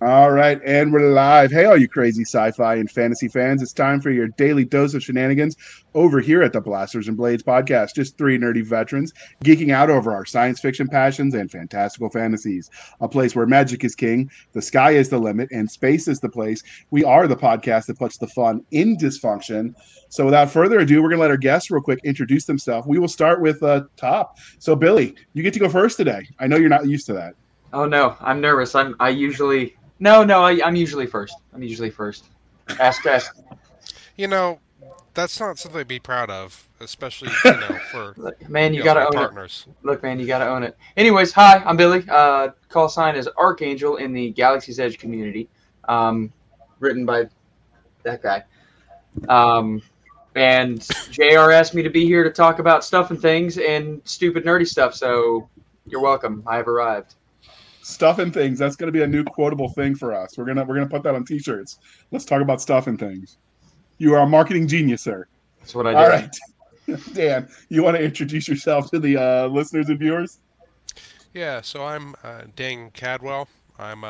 All right, and we're live. Hey, all you crazy sci-fi and fantasy fans. It's time for your daily dose of shenanigans over here at the Blasters and Blades podcast. Just three nerdy veterans geeking out over our science fiction passions and fantastical fantasies. A place where magic is king, the sky is the limit, and space is the place. We are the podcast that puts the fun in dysfunction. So without further ado, we're going to let our guests real quick introduce themselves. We will start with Top. So, Billy, you get to go first today. I know you're not used to that. Oh, no. I'm nervous. I usually... No, I'm usually first. Ask. You know, that's not something to be proud of, especially, you know, for look, man, you gotta own partners. It. Look, man, you gotta own it. Anyways, hi, I'm Billy. Call sign is Archangel in the Galaxy's Edge community, written by that guy. And JR asked me to be here to talk about stuff and things and stupid nerdy stuff. So you're welcome. I have arrived. Stuff and things. That's going to be a new quotable thing for us. We're gonna put that on T-shirts. Let's talk about stuff and things. You are a marketing genius, sir. That's what I do. All right, Dan, you want to introduce yourself to the listeners and viewers? Yeah. So I'm Dan Cadwell. I'm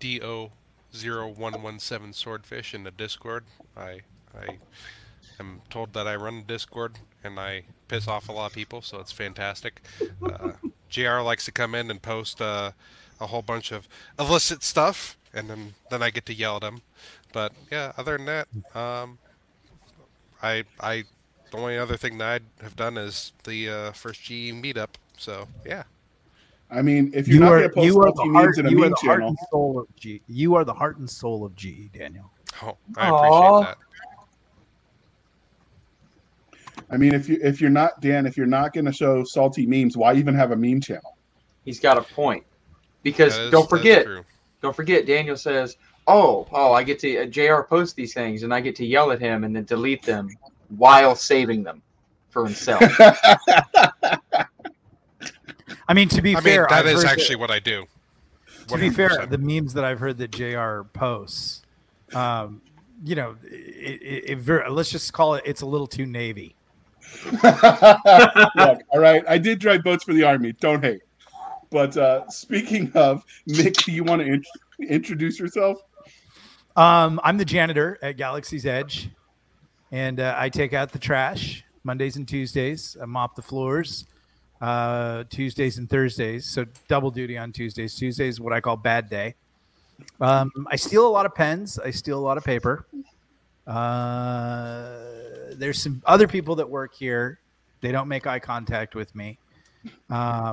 DO0117 Swordfish in the Discord. I am told that I run Discord and I piss off a lot of people, so it's fantastic. JR likes to come in and post a whole bunch of illicit stuff, and then I get to yell at him. But yeah, other than that, I the only other thing that I'd have done is the first GE meetup. So yeah, I mean, if you're not going to post stuff, you need to meme channel. You are the heart and soul of GE, Daniel. Oh, I appreciate that. I mean, if you're not going to show salty memes, why even have a meme channel? He's got a point. Because don't forget, Daniel says, "Oh, I get to JR post these things, and I get to yell at him and then delete them while saving them for himself." I mean, to be fair, that I've is actually that, what I do. 100%. To be fair, the memes that I've heard that JR posts, you know, let's just call it, it's a little too navy. Look, all right, I did drive boats for the Army, don't hate. But speaking of, Nick, do you want to introduce yourself? I'm the janitor at Galaxy's Edge, and I take out the trash Mondays and Tuesdays. I mop the floors Tuesdays and Thursdays, so double duty on Tuesdays. Tuesday is what I call bad day. I steal a lot of pens, I steal a lot of paper. There's some other people that work here. They don't make eye contact with me. I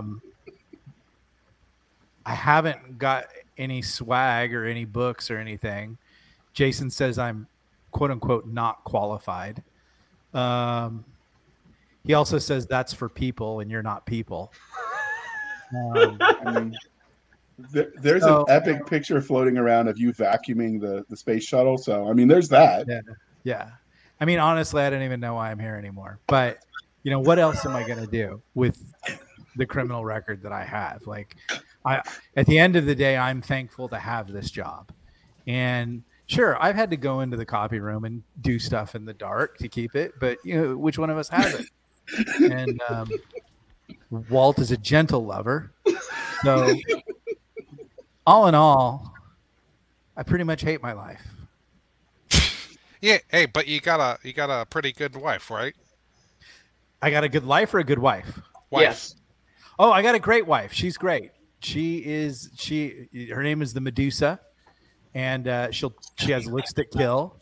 haven't got any swag or any books or anything. Jason says I'm quote unquote not qualified. He also says that's for people and you're not people. I mean, there's an epic picture floating around of you vacuuming the space shuttle. So, I mean, there's that. Yeah. I mean, honestly, I don't even know why I'm here anymore. But, you know, what else am I going to do with the criminal record that I have? Like, at the end of the day, I'm thankful to have this job. And sure, I've had to go into the copy room and do stuff in the dark to keep it. But, you know, which one of us hasn't? And Walt is a gentle lover. So all in all, I pretty much hate my life. Yeah, hey, but you got a pretty good wife, right? I got a good life or a good wife? Yes. Oh, I got a great wife. She's great. Her name is the Medusa, and she has looks that kill.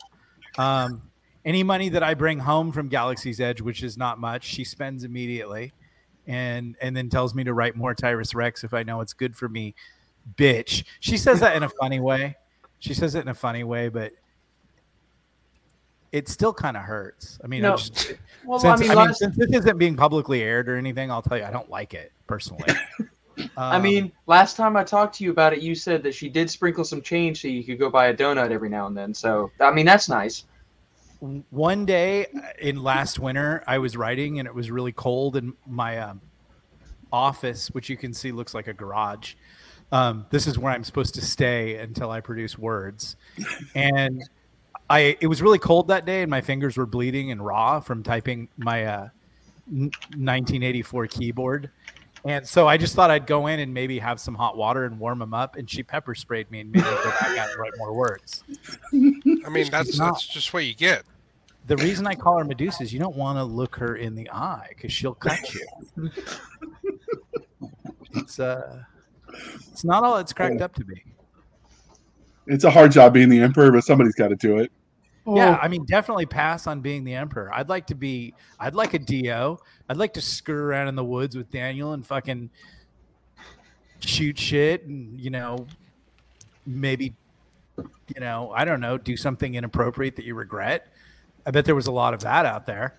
Any money that I bring home from Galaxy's Edge, which is not much, she spends immediately, and then tells me to write more Tyrus Rex if I know it's good for me, bitch. She says that in a funny way. But it still kind of hurts. I mean, no. Since this isn't being publicly aired or anything, I'll tell you, I don't like it personally. I mean, last time I talked to you about it, you said that she did sprinkle some change so you could go buy a donut every now and then. So, I mean, that's nice. One day in last winter, I was writing and it was really cold in my office, which you can see looks like a garage. This is where I'm supposed to stay until I produce words. And it was really cold that day, and my fingers were bleeding and raw from typing my 1984 keyboard And so I just thought I'd go in and maybe have some hot water and warm them up, and she pepper sprayed me and made me go back out and write more words. I mean, that's just what you get. The reason I call her Medusa is you don't want to look her in the eye because she'll cut you. It's not all it's cracked up to be. It's a hard job being the emperor, but somebody's got to do it. Yeah, I mean, definitely pass on being the emperor. I'd like a DO. I'd like to screw around in the woods with Daniel and fucking shoot shit and, you know, maybe, you know, I don't know, do something inappropriate that you regret. I bet there was a lot of that out there.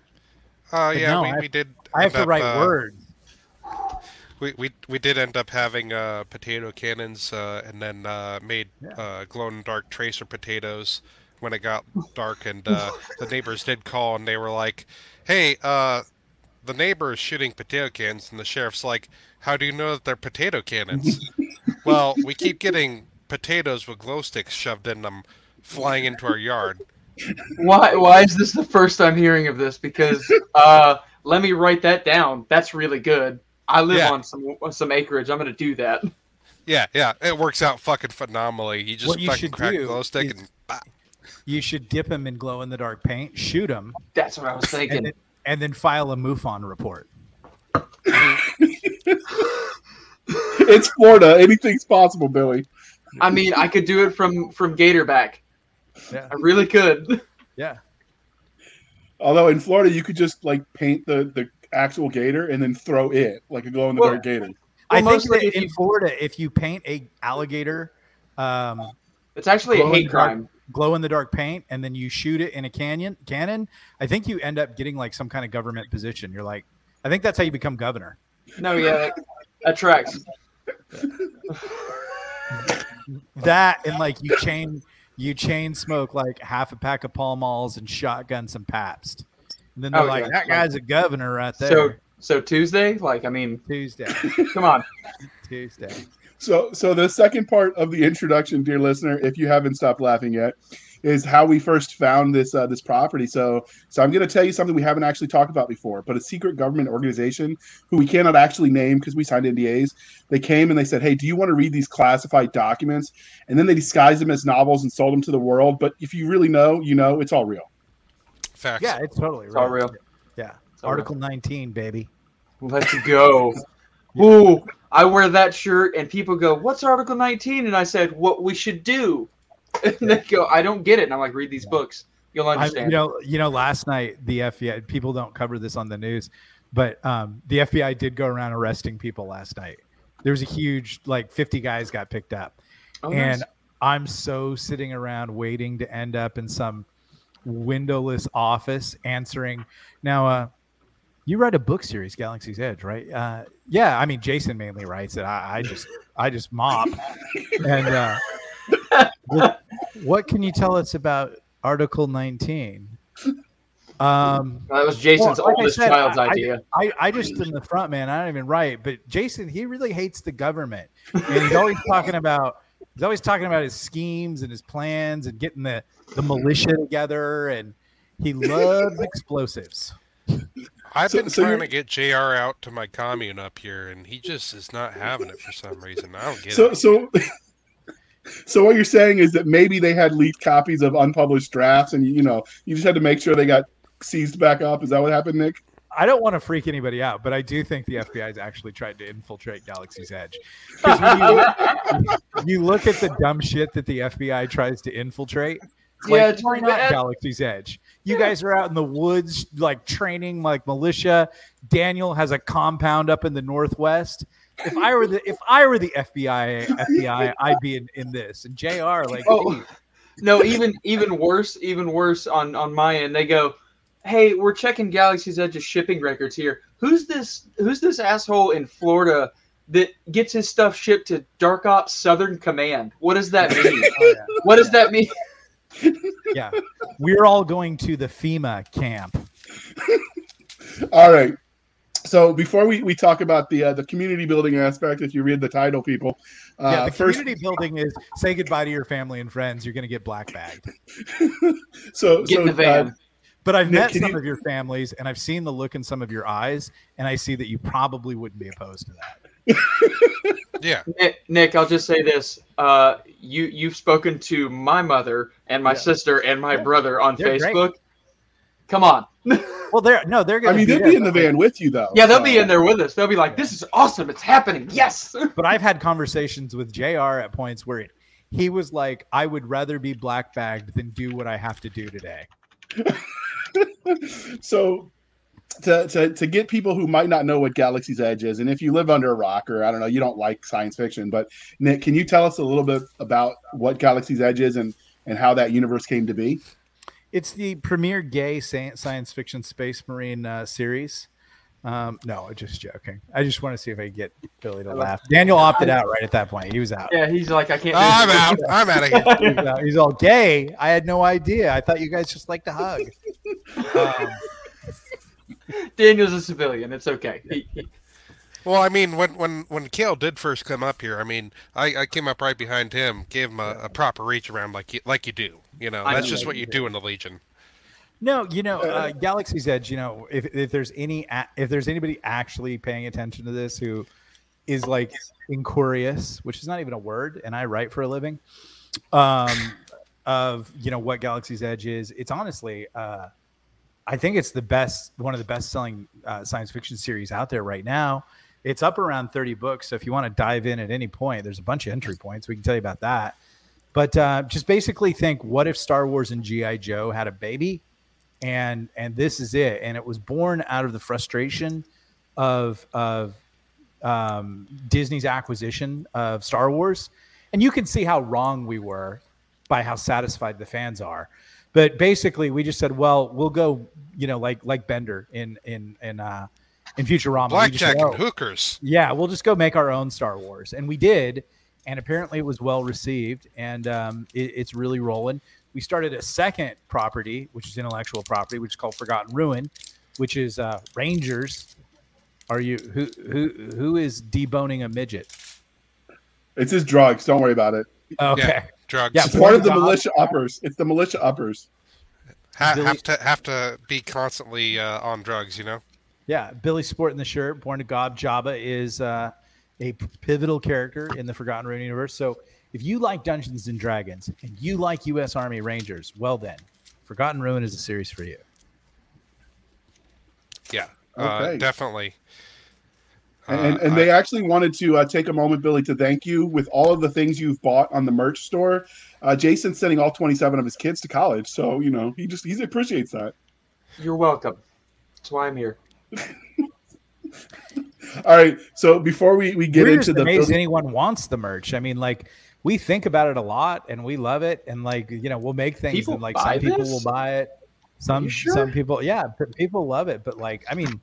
Yeah, no, we did. I have to write words. We did end up having potato cannons and then made glow-in-the-dark tracer potatoes when it got dark, and the neighbors did call, and they were like, hey, the neighbor is shooting potato cans, and the sheriff's like, how do you know that they're potato cannons? Well, we keep getting potatoes with glow sticks shoved in them flying into our yard. Why is this the first I'm hearing of this? Because let me write that down. That's really good. I live on some acreage. I'm going to do that. Yeah, yeah. It works out fucking phenomenally. You just fucking crack a glow stick and bah. You should dip them in glow-in-the-dark paint, shoot them. That's what I was thinking. And then file a MUFON report. It's Florida. Anything's possible, Billy. I mean, I could do it from Gatorback. Yeah. I really could. Yeah. Although in Florida, you could just like paint the actual gator and then throw it like a glow-in-the-dark gator. Well, I think that in Florida, if you paint a alligator, it's actually a hate crime. Glow-in-the-dark paint, and then you shoot it in a cannon, I think you end up getting like some kind of government position. You're like, I think that's how you become governor. No, yeah, that tracks. That, and like you chain smoke like half a pack of Pall Malls and shotgun some Pabst, and then they're that guy's a governor right there. So Tuesday, Tuesday. Come on, Tuesday. So the second part of the introduction, dear listener, if you haven't stopped laughing yet, is how we first found this this property. So I'm going to tell you something we haven't actually talked about before, but a secret government organization who we cannot actually name because we signed NDAs, they came and they said, hey, do you want to read these classified documents? And then they disguised them as novels and sold them to the world. But if you really know, you know, it's all real. Facts. Yeah, it's totally real. It's all real. Yeah. Article 19, baby. Let's go. Ooh, I wear that shirt, and people go, what's Article 19? And I said, what we should do. And they go, I don't get it. And I'm like, read these books. You'll understand. You know, last night, the FBI, people don't cover this on the news, but the FBI did go around arresting people last night. There was a huge, 50 guys got picked up. Oh, and nice. I'm so sitting around waiting to end up in some windowless office answering. Now, you write a book series, Galaxy's Edge, right? Yeah, I mean, Jason mainly writes it. I just mop. And what can you tell us about Article 19? That was Jason's oldest child's idea. I just in the front, man. I don't even write. But Jason, he really hates the government, and he's always talking about his schemes and his plans and getting the militia together. And he loves explosives. I've been trying to get JR out to my commune up here, and he just is not having it for some reason. I don't get it. So what you're saying is that maybe they had leaked copies of unpublished drafts, and you just had to make sure they got seized back up. Is that what happened, Nick? I don't want to freak anybody out, but I do think the FBI's actually tried to infiltrate Galaxy's Edge. Because you look at the dumb shit that the FBI tries to infiltrate. It's not Galaxy's Edge. You guys are out in the woods, training, militia. Daniel has a compound up in the Northwest. If I were the FBI, I'd be in this. And JR, no, even worse on my end. They go, hey, we're checking Galaxy's Edge's shipping records here. Who's this asshole in Florida that gets his stuff shipped to Dark Ops Southern Command? What does that mean? What does that mean? Yeah, we're all going to the FEMA camp. All right. So before we talk about the community building aspect, if you read the title, people, the community building is say goodbye to your family and friends. You're going to get black bagged. Get in the van. But I've met some of your families, and I've seen the look in some of your eyes, and I see that you probably wouldn't be opposed to that. Yeah. Nick, I'll just say this. You've spoken to my mother and my sister and my brother on Facebook. Great. Come on. Well, they're going to be they'll be in the van with you, though. Yeah, they'll be in there with us. They'll be like, this is awesome. It's happening. Yes. But I've had conversations with JR at points where he was like, I would rather be black bagged than do what I have to do today. So to get people who might not know what Galaxy's Edge is, and if you live under a rock or, I don't know, you don't like science fiction, but Nick, can you tell us a little bit about what Galaxy's Edge is and how that universe came to be? It's the premier gay science fiction space marine series. No, I'm just joking. I just want to see if I can get Billy to laugh. Daniel opted out right at that point. He was out. Yeah, he's like, I can't. Oh, I'm out. I'm out of here. He's all gay. I had no idea. I thought you guys just like to hug. Daniel's a civilian. It's okay. Well, I mean, when Kale did first come up here, I mean, I came up right behind him, gave him a proper reach around like you do. You know, that's just what you do in the Legion. No, you know, Galaxy's Edge, you know, if there's anybody actually paying attention to this who is like inquirious, which is not even a word, and I write for a living, of, you know, what Galaxy's Edge is, it's honestly, I think it's one of the best selling science fiction series out there right now. It's up around 30 books. So if you want to dive in at any point, there's a bunch of entry points. We can tell you about that. But just basically think, what if Star Wars and G.I. Joe had a baby? And this is it. And it was born out of the frustration of Disney's acquisition of Star Wars. And you can see how wrong we were by how satisfied the fans are. But basically, we just said, well, we'll go, you know, like Bender in Futurama. Blackjack and hookers. Yeah, we'll just go make our own Star Wars. And we did. And apparently it was well received. And it's really rolling. We started a second property, which is intellectual property, which is called Forgotten Ruin, which is Rangers. Are you who is deboning a midget? It's his drugs. Don't worry about it. Okay. Yeah, drugs. Yeah, it's part of the militia uppers. It's the militia uppers. Have to be constantly on drugs, you know. Yeah, Billy sporting the shirt. Born to Gob Jabba is a pivotal character in the Forgotten Ruin universe. So. If you like Dungeons and Dragons and you like U.S. Army Rangers, well then, Forgotten Ruin is a series for you. Yeah, okay. Definitely. And they actually wanted to take a moment, Billy, to thank you with all of the things you've bought on the merch store. Jason's sending all 27 of his kids to college, so you know he appreciates that. You're welcome. That's why I'm here. All right, so before we get into the amazed anyone wants the merch. I mean, like. We think about it a lot, and we love it, and like you know, we'll make things, people and like some people will buy it, some people, people love it, but like I mean,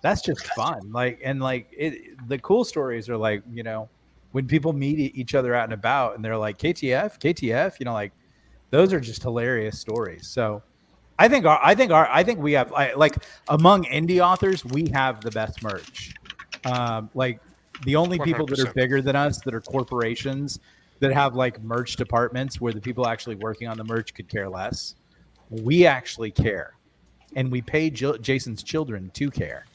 that's just fun. Like and like it, the cool stories are like you know, when people meet each other out and about, and they're like KTF, you know, like those are just hilarious stories. So I think we have like among indie authors, we have the best merch. Like the only 100%. People that are bigger than us that are corporations. That have like merch departments where the people actually working on the merch could care less. We actually care, and we pay Jason's children to care.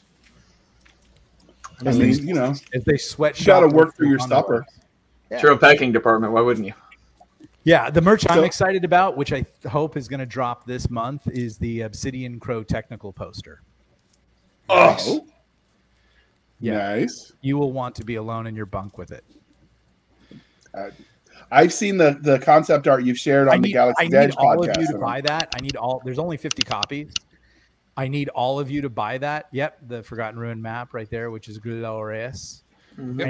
I mean, you know, as they sweat, you gotta work through your stopper. Yeah. Your packing department. Why wouldn't you? Yeah, the merch I'm excited about, which I hope is going to drop this month, is the Obsidian Crow technical poster. Oh, yeah. Nice. You will want to be alone in your bunk with it. I've seen the concept art you've shared on the Galaxy's Edge podcast. I need all of you to buy that. There's only 50 copies. I need all of you to buy that. Yep, the Forgotten Ruin map right there, which is Gula Reyes. Mm-hmm.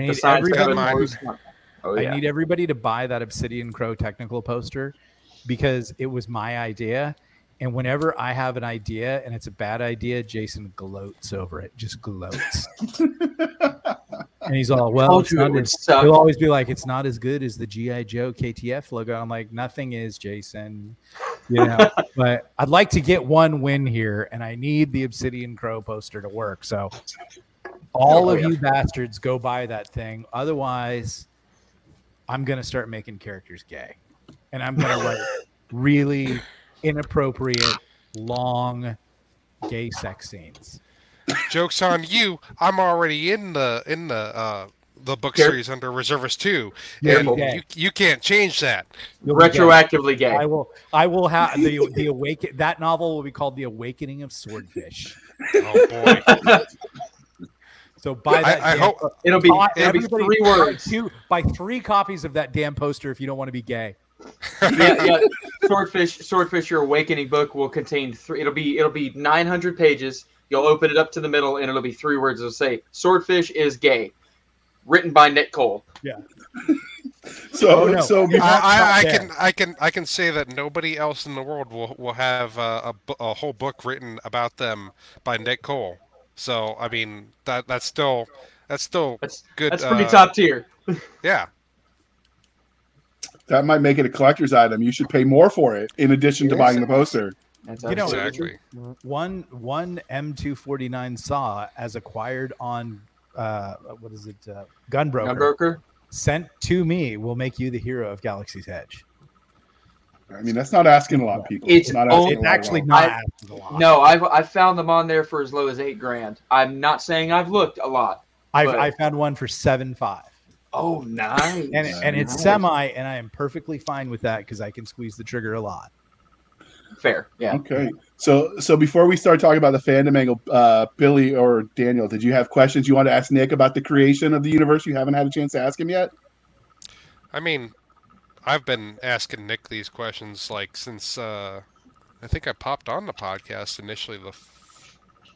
I need everybody to buy that Obsidian Crow technical poster because it was my idea. And whenever I have an idea and it's a bad idea, Jason gloats over it. Just gloats. And he's all, well, he'll always be like, it's not as good as the G.I. Joe KTF logo. I'm like, nothing is, Jason. You know, but I'd like to get one win here, and I need the Obsidian Crow poster to work. So all of you bastards go buy that thing. Otherwise, I'm going to start making characters gay. And I'm going to write really inappropriate, long, gay sex scenes. Joke's on you. I'm already in the the book series under Reservus 2. And you can't change that. You'll retroactively gay. I will have the awaken. That novel will be called The Awakening of Swordfish. Oh boy. So buy that. I hope it'll be 3 words. Buy 3 copies of that damn poster if you don't want to be gay. Yeah. Swordfish, your awakening book will contain 3. It'll be 900 pages. You'll open it up to the middle, and it'll be 3 words. It'll say Swordfish is gay, written by Nick Cole. Yeah. I can say that nobody else in the world will have a whole book written about them by Nick Cole. So I mean that's good. That's pretty top tier. Yeah. That might make it a collector's item. You should pay more for it in addition to buying the poster. You know, exactly. One M249 saw as acquired on Gunbroker, sent to me, will make you the hero of Galaxy's Edge. I mean, that's not asking a lot of people. It's actually not asking a lot. No, I've found them on there for as low as $8,000. I'm not saying I've looked a lot. I found one for $7,500. Oh, nice. And it's semi, and I am perfectly fine with that because I can squeeze the trigger a lot. Fair. Yeah. Okay. So before we start talking about the fandom angle, Billy or Daniel, did you have questions you want to ask Nick about the creation of the universe you haven't had a chance to ask him yet? I mean, I've been asking Nick these questions like since I think I popped on the podcast initially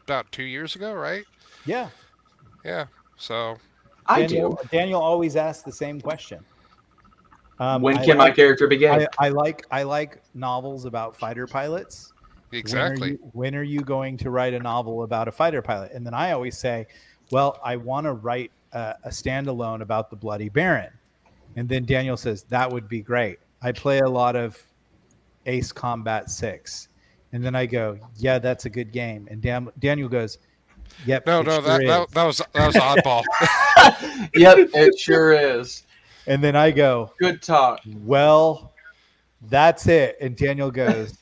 about 2 years ago, right? Yeah. Yeah. So Daniel always asks the same question. When can my character begin? I like novels about fighter pilots. Exactly. When are you going to write a novel about a fighter pilot? And then I always say, well, I want to write a standalone about the Bloody Baron. And then Daniel says, that would be great. I play a lot of Ace Combat 6. And then I go, yeah, that's a good game. And Daniel goes, yep. No, that was oddball. Yep, it sure is. And then I go, good talk. Well, that's it. And Daniel goes,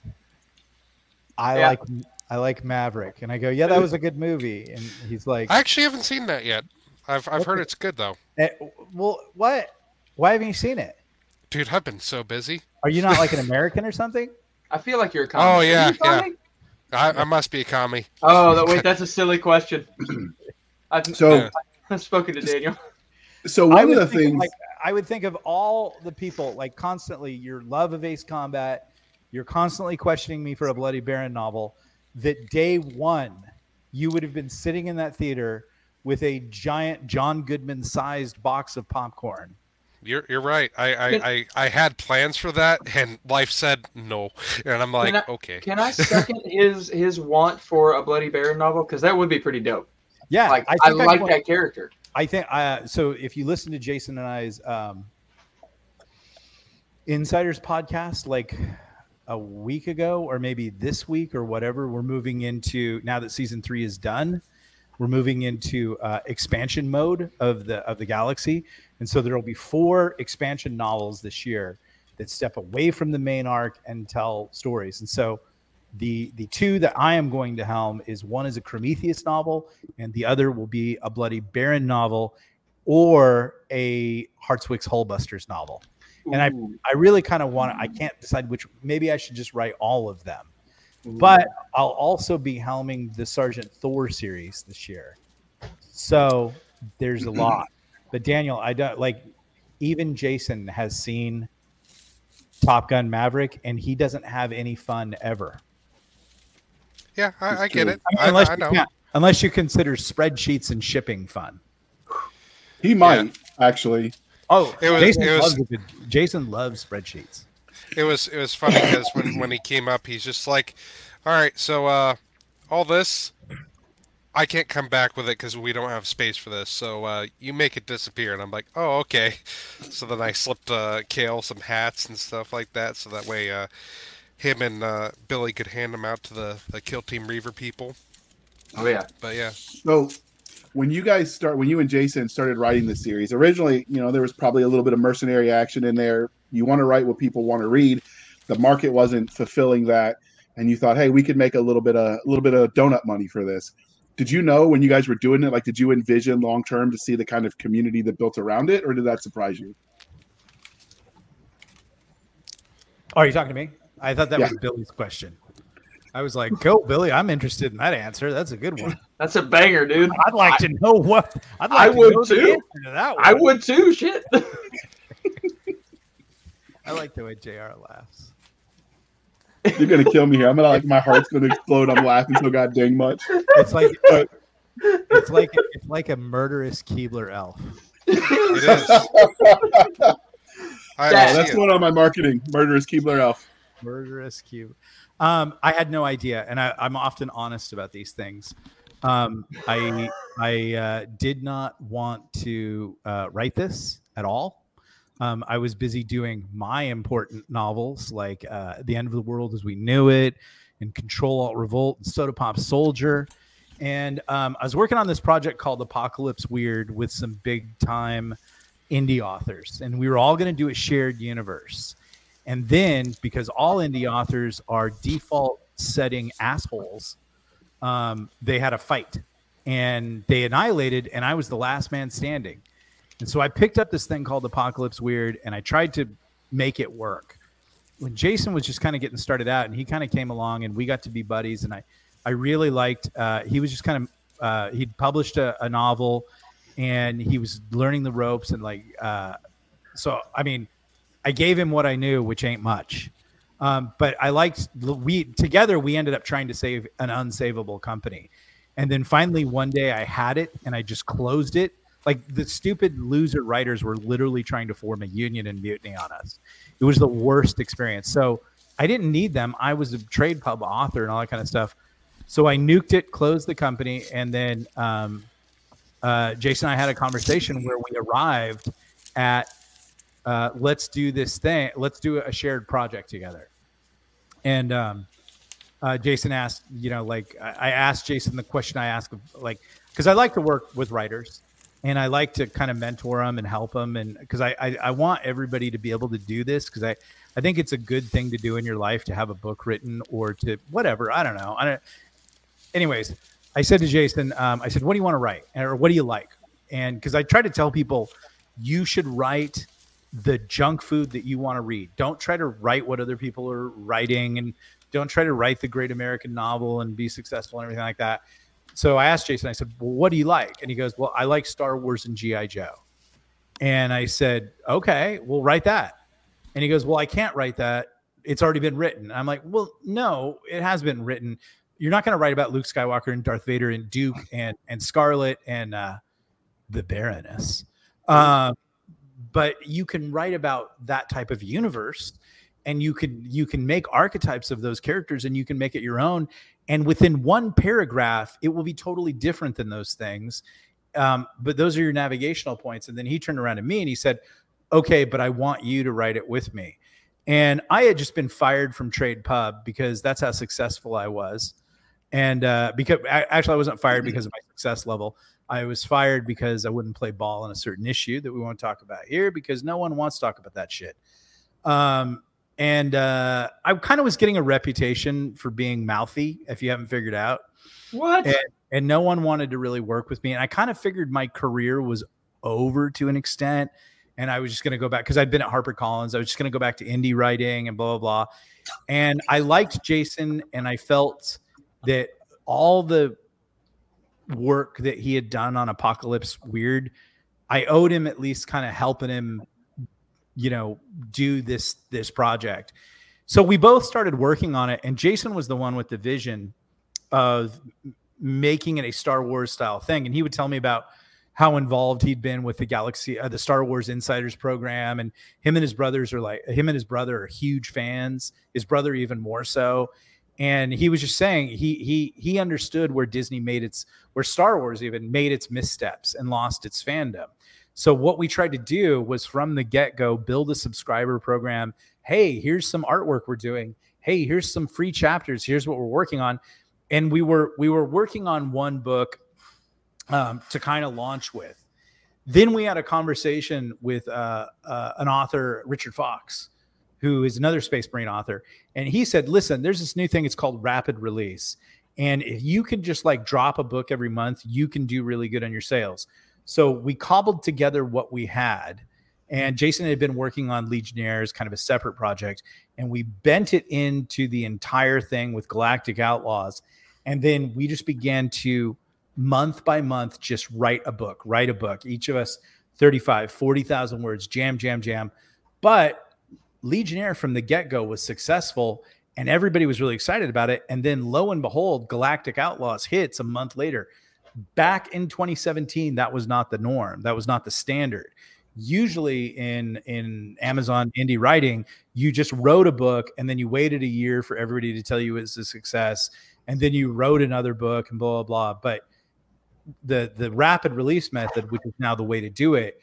I like Maverick. And I go, yeah, that was a good movie. And he's like, I actually haven't seen that yet. I've heard it's good though. Well, what? Why haven't you seen it? Dude, I've been so busy. Are you not like an American or something? I feel like you're a commie. Oh yeah, yeah. I must be a commie. Oh, wait, that's a silly question. I've spoken to Daniel. So one of the things I would think of all the people, like constantly your love of Ace Combat, you're constantly questioning me for a Bloody Baron novel, that day one, you would have been sitting in that theater with a giant John Goodman sized box of popcorn. You're right. I had plans for that and life said no. And I'm like, okay. Can I second his want for a Bloody Baron novel? Because that would be pretty dope. Yeah. Like, I like that character. I think so. If you listen to Jason and I's Insiders podcast, like a week ago, or maybe this week, or whatever, we're moving into, now that season 3 is done, we're moving into expansion mode of the galaxy, and so there will be 4 expansion novels this year that step away from the main arc and tell stories. And so the 2 that I am going to helm is, one is a Prometheus novel and the other will be a Bloody Baron novel or a Hartswick's Hullbusters novel. Ooh. And I really kind of want to, I can't decide which, maybe I should just write all of them. Ooh. But I'll also be helming the Sergeant Thor series this year. So there's a lot. But Daniel, I don't like, even Jason has seen Top Gun Maverick and he doesn't have any fun ever. Yeah, I get it. I mean, unless you consider spreadsheets and shipping fun. He might, actually. Oh, Jason loves spreadsheets. It was funny because when he came up, he's just like, all right, so all this, I can't come back with it because we don't have space for this. So you make it disappear. And I'm like, oh, okay. So then I slipped Kale some hats and stuff like that. So that way... him and Billy could hand them out to the Kill Team Reaver people. Oh yeah, but yeah. So when you and Jason started writing this series, originally, you know, there was probably a little bit of mercenary action in there. You want to write what people want to read. The market wasn't fulfilling that, and you thought, hey, we could make a little bit of donut money for this. Did you know when you guys were doing it, like, did you envision long term to see the kind of community that built around it, or did that surprise you? Oh, are you talking to me? I thought that was Billy's question. I was like, go, Billy. I'm interested in that answer. That's a good one. That's a banger, dude. I'd like to know what I'd like I to would know too. The answer to that one. I would too, shit. I like the way JR laughs. You're gonna kill me here. I'm gonna like my heart's gonna explode. I'm laughing so goddamn much. It's like a murderous Keebler elf. It is. That's one on my marketing. Murderous Keebler elf. Murderous Keebler. I had no idea, and I'm often honest about these things. I did not want to write this at all. I was busy doing my important novels, like The End of the World as We Knew It, and Control Alt Revolt, and Soda Pop Soldier. And I was working on this project called Apocalypse Weird with some big-time indie authors, and we were all going to do a shared universe. And then, because all indie authors are default setting assholes, they had a fight, and they annihilated, and I was the last man standing. And so I picked up this thing called Apocalypse Weird, and I tried to make it work. When Jason was just kind of getting started out, and he kind of came along, and we got to be buddies, and I really liked he was just kind of he'd published a novel, and he was learning the ropes, and like so I mean, I gave him what I knew, which ain't much. But I liked, we ended up trying to save an unsavable company. And then finally one day I had it and I just closed it. Like the stupid loser writers were literally trying to form a union and mutiny on us. It was the worst experience. So I didn't need them. I was a trade pub author and all that kind of stuff. So I nuked it, closed the company. And then Jason and I had a conversation where we arrived at, let's do this thing. Let's do a shared project together. And Jason asked, you know, like I asked Jason the question I asked, like, because I like to work with writers and I like to kind of mentor them and help them. And because I want everybody to be able to do this, because I think it's a good thing to do in your life, to have a book written or to whatever. I don't know. Anyways, I said to Jason, I said, what do you want to write? Or what do you like? And because I try to tell people, you should write the junk food that you want to read. Don't try to write what other people are writing, and don't try to write the great American novel and be successful and everything like that. So I asked Jason, I said, well, what do you like? And he goes, well, I like Star Wars and G.I. Joe. And I said, okay, we'll write that. And he goes, well, I can't write that. It's already been written. And I'm like, well, no, it has been written. You're not going to write about Luke Skywalker and Darth Vader and Duke and Scarlet and the Baroness. But you can write about that type of universe, and you can make archetypes of those characters, and you can make it your own. And within one paragraph, it will be totally different than those things. But those are your navigational points. And then he turned around to me and he said, okay, but I want you to write it with me. And I had just been fired from Trade Pub because that's how successful I was. And because actually I wasn't fired because of my success level. I was fired because I wouldn't play ball on a certain issue that we won't talk about here, because no one wants to talk about that shit. I kind of was getting a reputation for being mouthy, if you haven't figured out. What? And no one wanted to really work with me. And I kind of figured my career was over to an extent. And I was just going to go back, because I'd been at HarperCollins. I was just going to go back to indie writing and blah, blah, blah. And I liked Jason, and I felt that all the work that he had done on Apocalypse Weird, I owed him at least kind of helping him, you know, do this project. So we both started working on it, and Jason was the one with the vision of making it a Star Wars style thing. And he would tell me about how involved he'd been with the Star Wars Insiders program, and him and his brother are huge fans, his brother even more so. And he was just saying he understood where Disney made its, where Star Wars even made its missteps and lost its fandom. So what we tried to do was, from the get-go, build a subscriber program. Hey, here's some artwork we're doing. Hey, here's some free chapters. Here's what we're working on. And we were working on one book to kind of launch with. Then we had a conversation with an author, Richard Fox, who is another Space Marine author. And he said, listen, there's this new thing. It's called rapid release. And if you can just like drop a book every month, you can do really good on your sales. So we cobbled together what we had, and Jason had been working on Legionnaire as kind of a separate project, and we bent it into the entire thing with Galactic Outlaws. And then we just began to month by month, just write a book, each of us 35, 40,000 words, jam. But Legionnaire from the get-go was successful, and everybody was really excited about it. And then lo and behold, Galactic Outlaws hits a month later. Back in 2017, that was not the norm. That was not the standard. Usually in Amazon indie writing, you just wrote a book and then you waited a year for everybody to tell you it's a success. And then you wrote another book and blah, blah, blah. But the rapid release method, which is now the way to do it,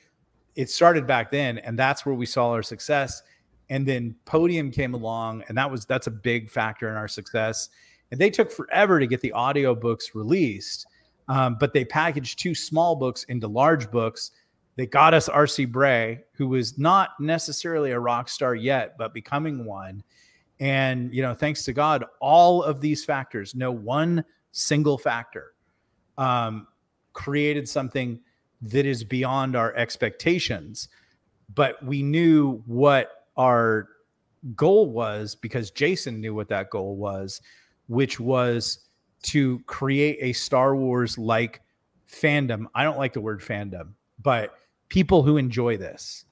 it started back then. And that's where we saw our success. And then Podium came along, and that's a big factor in our success. And they took forever to get the audiobooks released, but they packaged two small books into large books. They got us RC Bray, who was not necessarily a rock star yet, but becoming one. And, you know, thanks to God, all of these factors, no one single factor, created something that is beyond our expectations. But we knew what our goal was, because Jason knew what that goal was, which was to create a Star Wars like fandom. I don't like the word fandom, but people who enjoy this,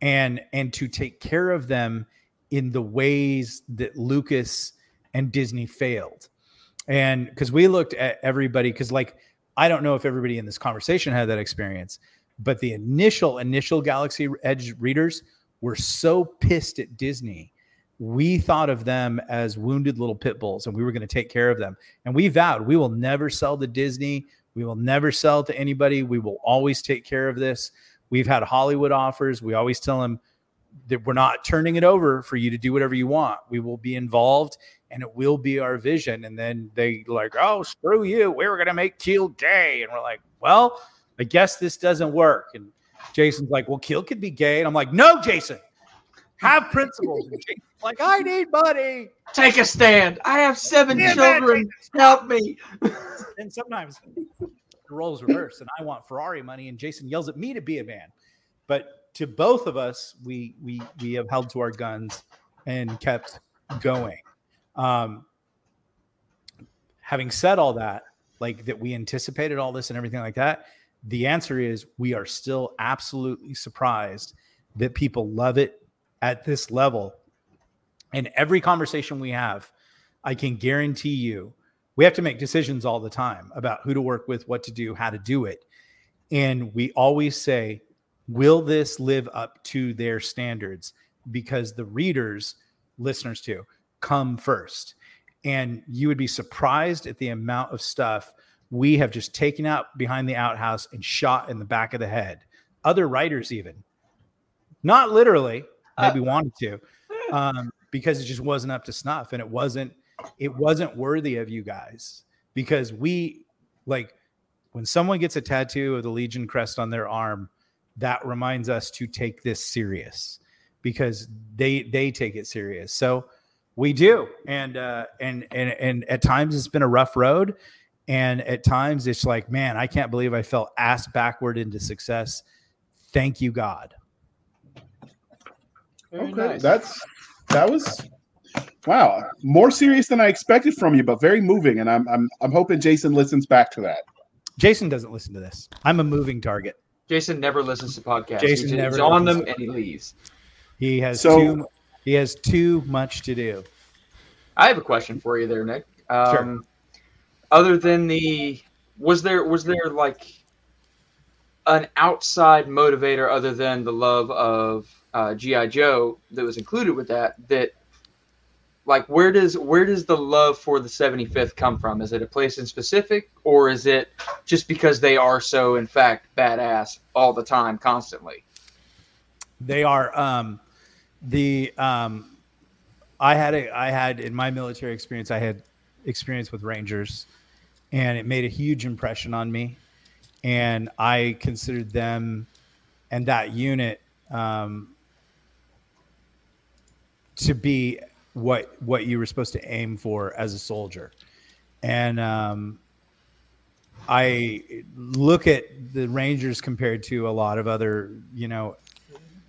and to take care of them in the ways that Lucas and Disney failed. And because we looked at everybody, because like, I don't know if everybody in this conversation had that experience, but the initial Galaxy Edge readers were so pissed at Disney. We thought of them as wounded little pit bulls, and we were going to take care of them. And we vowed we will never sell to Disney. We will never sell to anybody. We will always take care of this. We've had Hollywood offers. We always tell them that we're not turning it over for you to do whatever you want. We will be involved, and it will be our vision. And then they like, oh, screw you. We were going to make Kiel gay. And we're like, well, I guess this doesn't work. And Jason's like, well, Kiel could be gay. And I'm like, no, Jason, have principles. And Jason's like, I need money. Take a stand. I have seven children. Help me. And sometimes the roles reverse, and I want Ferrari money, and Jason yells at me to be a man. But to both of us, we have held to our guns and kept going. Having said all that, like that we anticipated all this and everything like that, the answer is we are still absolutely surprised that people love it at this level. And every conversation we have, I can guarantee you, we have to make decisions all the time about who to work with, what to do, how to do it. And we always say, will this live up to their standards? Because the readers, listeners too, come first. And you would be surprised at the amount of stuff we have just taken out behind the outhouse and shot in the back of the head. Other writers even. Not literally. Maybe wanted to. Because it just wasn't up to snuff. And it wasn't worthy of you guys. Because we, like, when someone gets a tattoo of the Legion crest on their arm, that reminds us to take this serious. Because they take it serious. So we do. And at times it's been a rough road. And at times it's like, man, I can't believe I fell ass backward into success. Thank you, God. Very okay, nice. That was wow, more serious than I expected from you, but very moving. And I'm hoping Jason listens back to that. Jason doesn't listen to this. I'm a moving target. Jason never listens to podcasts. Jason never on them and he leaves. He has too much to do. I have a question for you there, Nick. Sure. Other than was there like an outside motivator other than the love of G.I. Joe that was included with that like where does the love for the 75th come from? Is it a place in specific, or is it just because they are so in fact badass all the time, constantly? They are I had in my military experience, I had experience with Rangers, and it made a huge impression on me, and I considered them and that unit to be what you were supposed to aim for as a soldier. And I look at the Rangers compared to a lot of other, you know,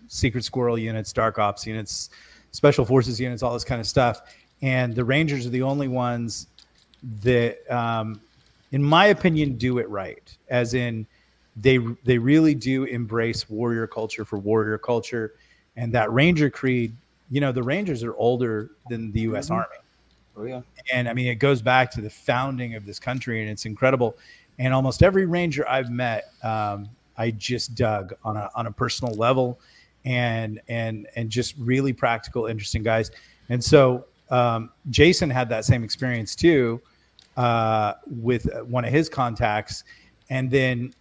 Secret Squirrel units, Dark Ops units, Special Forces units, all this kind of stuff. And the Rangers are the only ones that, in my opinion, do it right. As in, they really do embrace warrior culture for warrior culture. And that Ranger creed, you know, the Rangers are older than the U.S. Army. Oh, yeah. And I mean, it goes back to the founding of this country, and it's incredible. And almost every Ranger I've met, I just dug on a personal level, and just really practical, interesting guys. And so Jason had that same experience too with one of his contacts. And then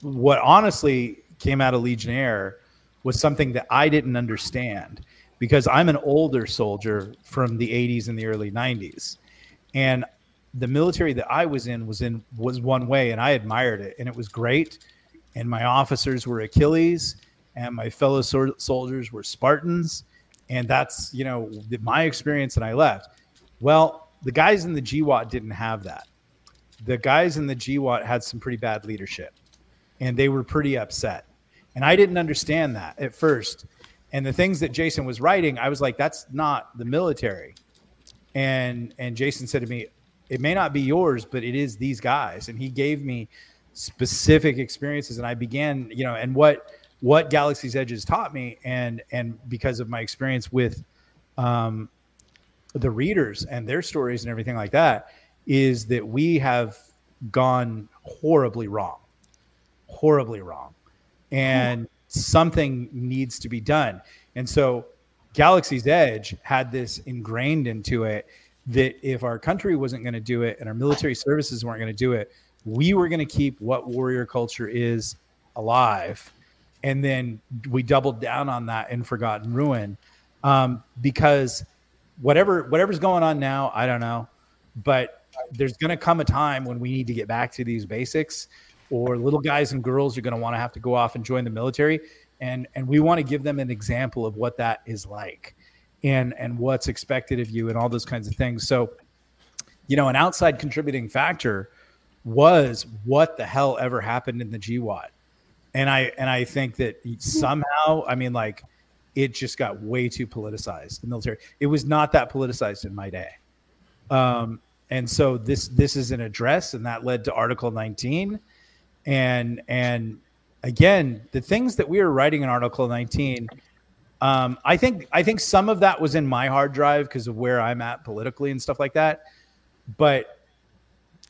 what honestly came out of Legionnaire was something that I didn't understand, because I'm an older soldier from the 80s and the early 90s. And the military that I was in was one way, and I admired it, and it was great. And my officers were Achilles, and my fellow soldiers were Spartans. And that's, you know, my experience, and I left. Well, the guys in the GWAT didn't have that. The guys in the GWAT had some pretty bad leadership, and they were pretty upset. And I didn't understand that at first. And the things that Jason was writing, I was like, that's not the military. And Jason said to me, it may not be yours, but it is these guys. And he gave me specific experiences. And I began, you know, and what Galaxy's Edge has taught me, and because of my experience with the readers and their stories and everything like that, is that we have gone horribly wrong. And something needs to be done. And so Galaxy's Edge had this ingrained into it that if our country wasn't going to do it and our military services weren't going to do it, we were going to keep what warrior culture is alive. And then we doubled down on that in Forgotten Ruin, because whatever's going on now, I don't know, but there's going to come a time when we need to get back to these basics, or little guys and girls are going to want to have to go off and join the military. And we want to give them an example of what that is like, and what's expected of you and all those kinds of things. So, you know, an outside contributing factor was what the hell ever happened in the GWAT. And I think that somehow, I mean, like, it just got way too politicized, the military. It was not that politicized in my day. And so this is an address, and that led to Article 19. And again, the things that we were writing in Article 19, I think some of that was in my hard drive because of where I'm at politically and stuff like that. But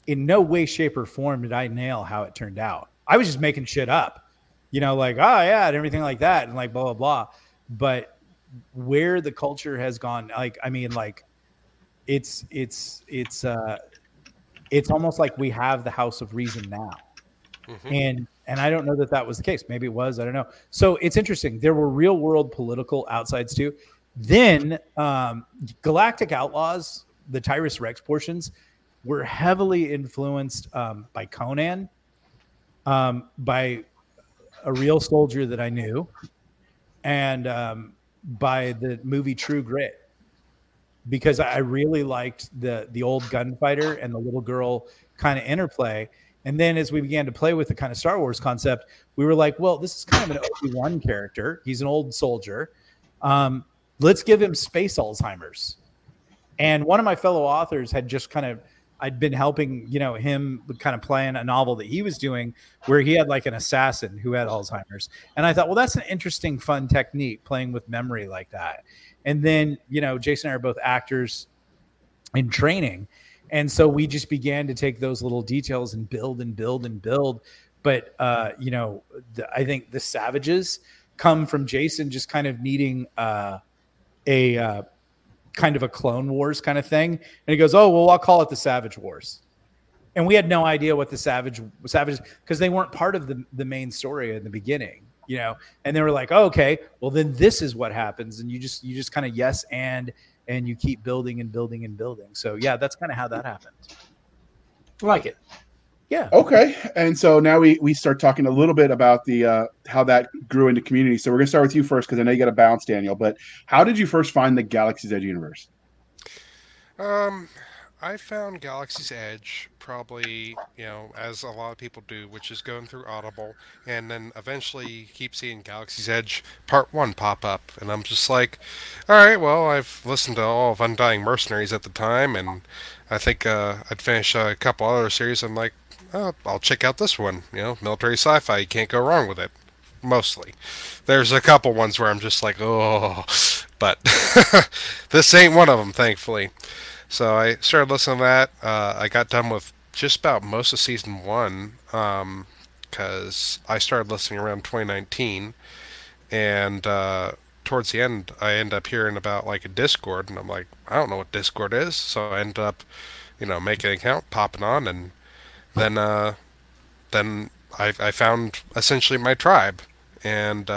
in no way, shape, or form did I nail how it turned out. I was just making shit up, you know, like, oh yeah, and everything like that, and like blah blah blah. But where the culture has gone, like, I mean, like, it's almost like we have the House of Reason now. Mm-hmm. And I don't know that was the case. Maybe it was, I don't know. So it's interesting. There were real world political outsides too. Then Galactic Outlaws, the Tyrus Rex portions, were heavily influenced by Conan, by a real soldier that I knew, and by the movie True Grit, because I really liked the old gunfighter and the little girl kind of interplay. And then as we began to play with the kind of Star Wars concept, we were like, well, this is kind of an Obi-Wan character. He's an old soldier. Let's give him space Alzheimer's. And one of my fellow authors had just kind of, I'd been helping, you know, him kind of plan a novel that he was doing where he had like an assassin who had Alzheimer's. And I thought, well, that's an interesting, fun technique, playing with memory like that. And then, you know, Jason and I are both actors in training. And so we just began to take those little details and build. But, you know, I think the Savages come from Jason just kind of needing a kind of a Clone Wars kind of thing. And he goes, oh, well, I'll call it the Savage Wars. And we had no idea what the Savages, because they weren't part of the main story in the beginning, you know. And they were like, oh, okay, well, then this is what happens. And you just kind of yes and you keep building. So yeah, that's kind of how that happened. I like it. Yeah. Okay. And so now we start talking a little bit about the how that grew into community. So we're going to start with you first, because I know you got to bounce, Daniel. But how did you first find the Galaxy's Edge universe? I found Galaxy's Edge probably, you know, as a lot of people do, which is going through Audible, and then eventually keep seeing Galaxy's Edge Part 1 pop up. And I'm just like, all right, well, I've listened to all of Undying Mercenaries at the time, and I think I'd finish a couple other series. I'm like, oh, I'll check out this one. You know, military sci-fi, you can't go wrong with it. Mostly. There's a couple ones where I'm just like, oh, but this ain't one of them, thankfully. So I started listening to that. I got done with just about most of Season 1, because I started listening around 2019, and towards the end, I end up hearing about, like, a Discord, and I'm like, I don't know what Discord is, so I end up, you know, making an account, popping on, and then I found, essentially, my tribe, and,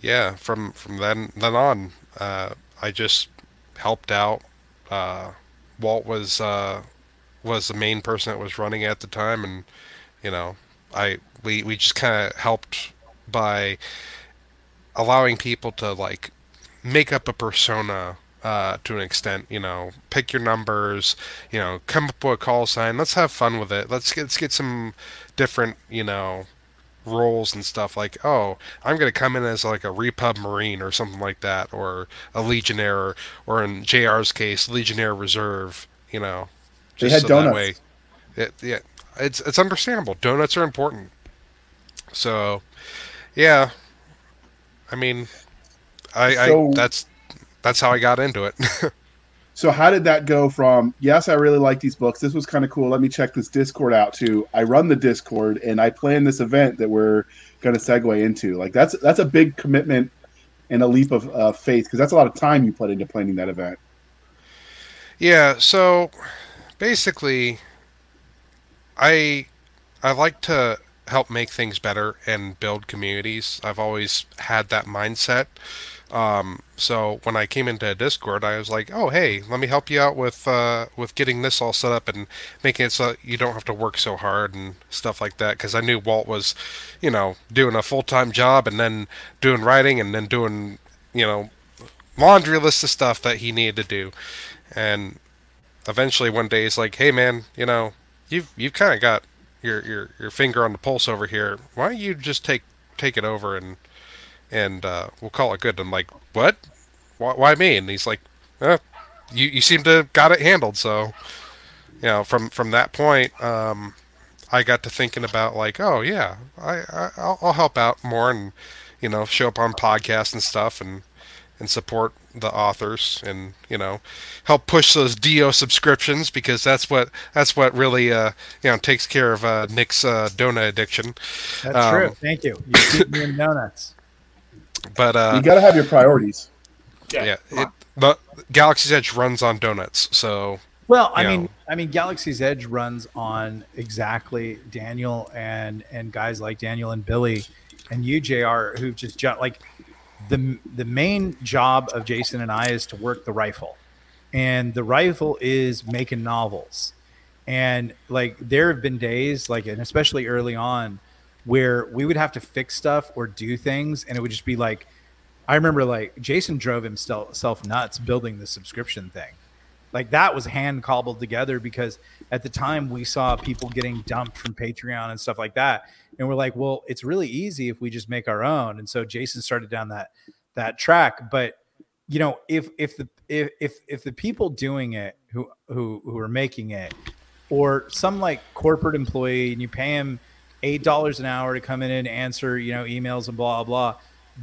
yeah, from then on, I just helped out. Walt was the main person that was running at the time, and you know, we just kind of helped by allowing people to like make up a persona to an extent. You know, pick your numbers. You know, come up with a call sign. Let's have fun with it. Let's get some different, you know, roles and stuff, like, oh, I'm going to come in as like a Repub Marine or something like that, or a Legionnaire, or in JR's case, Legionnaire Reserve, you know. Just they had so donuts. That way. Yeah, it's understandable. Donuts are important. So, yeah. I mean, that's how I got into it. So how did that go from, yes, I really like these books, this was kind of cool, let me check this Discord out, to I run the Discord and I plan this event that we're going to segue into? Like, that's a big commitment and a leap of faith, because that's a lot of time you put into planning that event. Yeah, so basically I like to help make things better and build communities. I've always had that mindset. So when I came into Discord, I was like, oh, hey, let me help you out with getting this all set up and making it so you don't have to work so hard and stuff like that. Cause I knew Walt was, you know, doing a full-time job and then doing writing and then doing, you know, laundry list of stuff that he needed to do. And eventually one day he's like, hey man, you know, you've kind of got your finger on the pulse over here. Why don't you just take it over and we'll call it good. I'm like, what? Why me? And he's like, you seem to have got it handled. So, you know, from that point, I got to thinking about like, oh yeah, I'll help out more and, you know, show up on podcasts and stuff and support the authors and, you know, help push those DO subscriptions, because that's what really, you know, takes care of Nick's donut addiction. That's true. Thank you. You keep me in donuts. But you gotta have your priorities. Yeah. The Galaxy's Edge runs on donuts, so. Well, I mean, Galaxy's Edge runs on exactly Daniel and guys like Daniel and Billy and you, JR, who've just jumped. Like the main job of Jason and I is to work the rifle, and the rifle is making novels, and like there have been days, like, and especially early on, where we would have to fix stuff or do things, and it would just be like, I remember like Jason drove himself nuts building the subscription thing. Like that was hand cobbled together, because at the time we saw people getting dumped from Patreon and stuff like that, and we're like, well, it's really easy if we just make our own. And so Jason started down that track. But you know, if the people doing it who are making it, or some like corporate employee, and you pay him $8 an hour to come in and answer, you know, emails and blah, blah.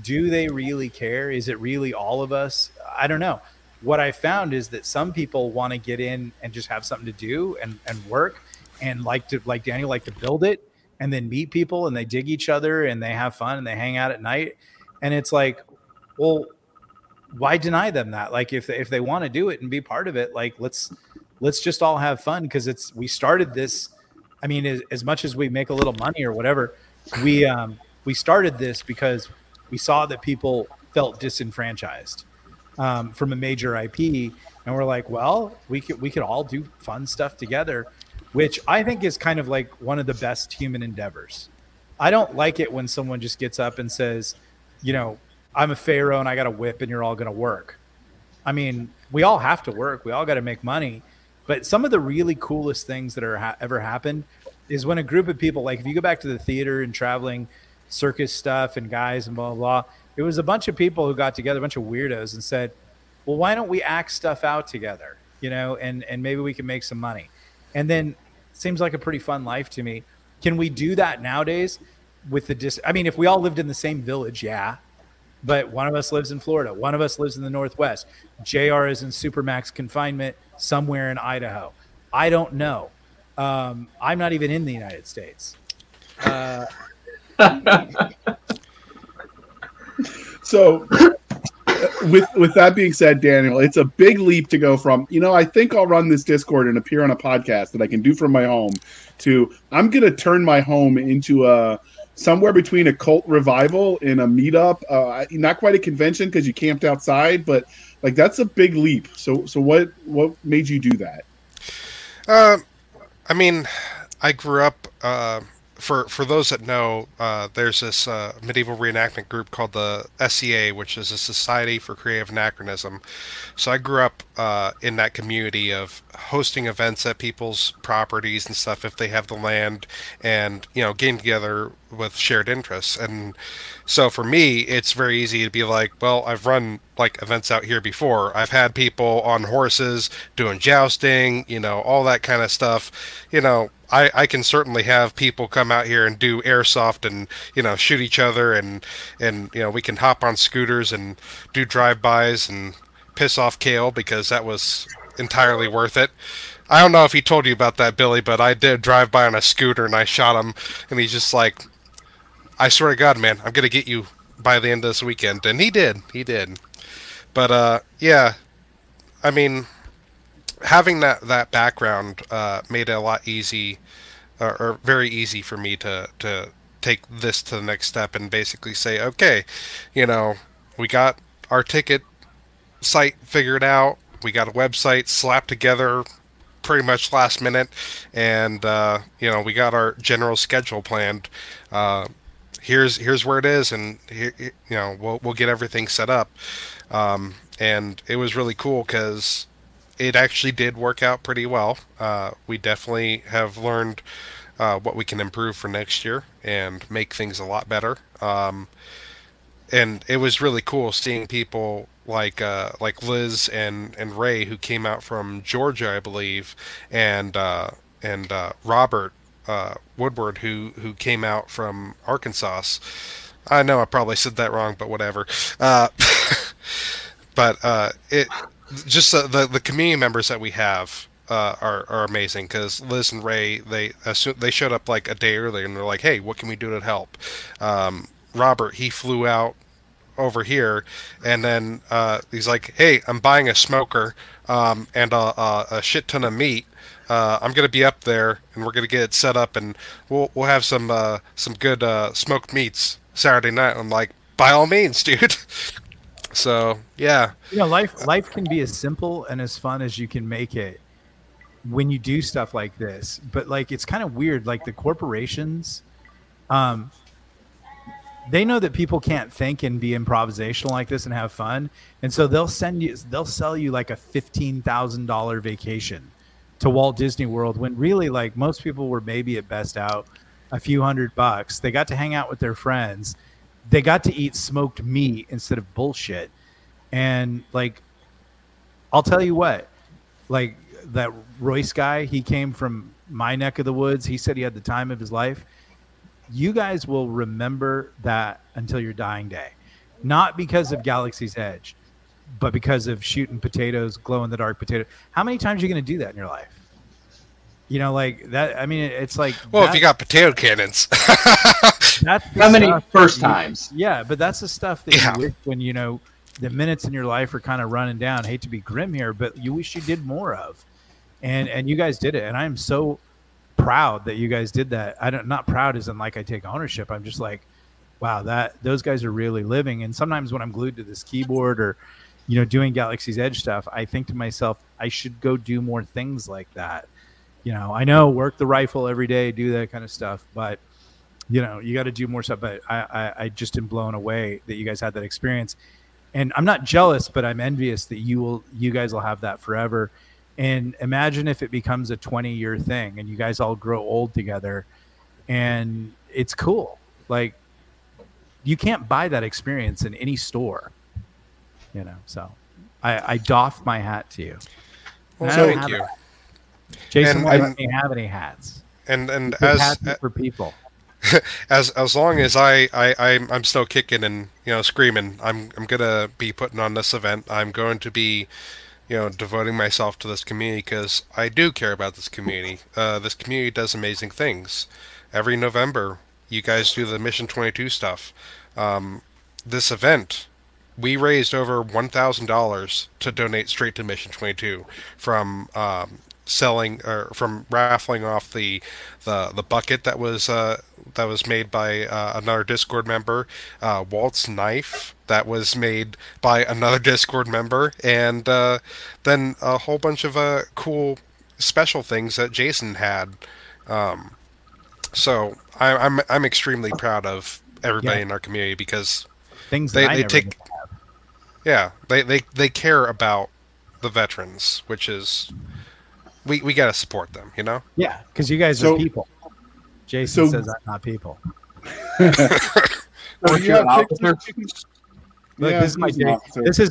Do they really care? Is it really all of us? I don't know. What I found is that some people want to get in and just have something to do and work, and like Daniel, like to build it and then meet people, and they dig each other and they have fun and they hang out at night. And it's like, well, why deny them that? Like if they want to do it and be part of it, like let's just all have fun. Cause we started this. I mean, as much as we make a little money or whatever, we started this because we saw that people felt disenfranchised from a major IP, and we're like, well, we could all do fun stuff together, which I think is kind of like one of the best human endeavors. I don't like it when someone just gets up and says, you know, I'm a pharaoh and I got a whip and you're all going to work. I mean, we all have to work. We all got to make money. But some of the really coolest things that are ever happened is when a group of people, like if you go back to the theater and traveling circus stuff and guys and blah, blah, blah, it was a bunch of people who got together, a bunch of weirdos, and said, well, why don't we act stuff out together, you know, and maybe we can make some money. And then seems like a pretty fun life to me. Can we do that nowadays with the I mean, if we all lived in the same village, yeah. But one of us lives in Florida. One of us lives in the Northwest. JR is in supermax confinement somewhere in Idaho. I don't know. I'm not even in the United States. So with that being said, Daniel, it's a big leap to go from, you know, I think I'll run this Discord and appear on a podcast that I can do from my home to I'm going to turn my home into a somewhere between a cult revival and a meetup. Not quite a convention because you camped outside, but like that's a big leap. So what made you do that? I mean, I grew up, for those that know, there's this medieval reenactment group called the SEA, which is a Society for Creative Anachronism. So I grew up in that community of hosting events at people's properties and stuff if they have the land, and, you know, getting together with shared interests. And so for me, it's very easy to be like, well, I've run like events out here before. I've had people on horses doing jousting, you know, all that kind of stuff. You know, I can certainly have people come out here and do airsoft and, you know, shoot each other, and you know, we can hop on scooters and do drive-bys and piss off Kale because that was entirely worth it. I don't know if he told you about that, Billy, but I did drive by on a scooter and I shot him, and he's just like, I swear to God, man, I'm going to get you by the end of this weekend. And he did. But, yeah, I mean, having that background made it a lot easy, or very easy for me to take this to the next step and basically say, okay, you know, we got our ticket site figured out. We got a website slapped together pretty much last minute. And, you know, we got our general schedule planned. Here's where it is, and here, you know, we'll get everything set up, and it was really cool because it actually did work out pretty well. We definitely have learned what we can improve for next year and make things a lot better. And it was really cool seeing people like Liz and Ray, who came out from Georgia, I believe, and Robert Woodward, who came out from Arkansas. I know I probably said that wrong, but whatever. But it just the community members that we have are amazing, because Liz and Ray, they showed up like a day earlier and they're like, hey, what can we do to help? Robert, he flew out over here, and then he's like, hey, I'm buying a smoker and a shit ton of meat. I'm gonna be up there, and we're gonna get it set up, and we'll have some good smoked meats Saturday night. I'm like, by all means, dude. So yeah, you know, life can be as simple and as fun as you can make it when you do stuff like this. But like, it's kind of weird. Like the corporations, they know that people can't think and be improvisational like this and have fun, and so they'll sell you like a $15,000 vacation to Walt Disney World, when really, like, most people were maybe at best out a few $100. They got to hang out with their friends. They got to eat smoked meat instead of bullshit. And like, I'll tell you what, like that Royce guy, he came from my neck of the woods. He said he had the time of his life. You guys will remember that until your dying day, not because of Galaxy's Edge, but because of shooting potatoes, glow-in-the-dark potato. How many times are you going to do that in your life? You know, like that. I mean, it's like, well, if you got potato cannons, how many first times? Yeah, but that's the stuff that you wish when, you know, the minutes in your life are kind of running down. I hate to be grim here, but you wish you did more of. And you guys did it, and I am so proud that you guys did that. Not proud as in like I take ownership. I'm just like, wow, those guys are really living. And sometimes when I'm glued to this keyboard or, you know, doing Galaxy's Edge stuff, I think to myself, I should go do more things like that. You know, I know, work the rifle every day, do that kind of stuff, but, you know, you got to do more stuff. But I just am blown away that you guys had that experience. And I'm not jealous, but I'm envious that you guys will have that forever. And imagine if it becomes a 20-year thing and you guys all grow old together and it's cool. Like, you can't buy that experience in any store, you know? So I doff my hat to you. Well, thank you. Jason, why don't you have any hats? And as for people, as long as I'm still kicking and, you know, screaming, I'm gonna be putting on this event. I'm going to be, you know, devoting myself to this community because I do care about this community. This community does amazing things. Every November, you guys do the Mission 22 stuff. This event, we raised over $1,000 to donate straight to Mission 22 from selling or from raffling off the bucket that was made by another Discord member, Walt's knife that was made by another Discord member, and then a whole bunch of cool special things that Jason had. So I'm extremely proud of everybody in our community because things they take. Yeah, they care about the veterans, which is. We got to support them, you know? Yeah, because you guys are people. Jason says I'm not people. This is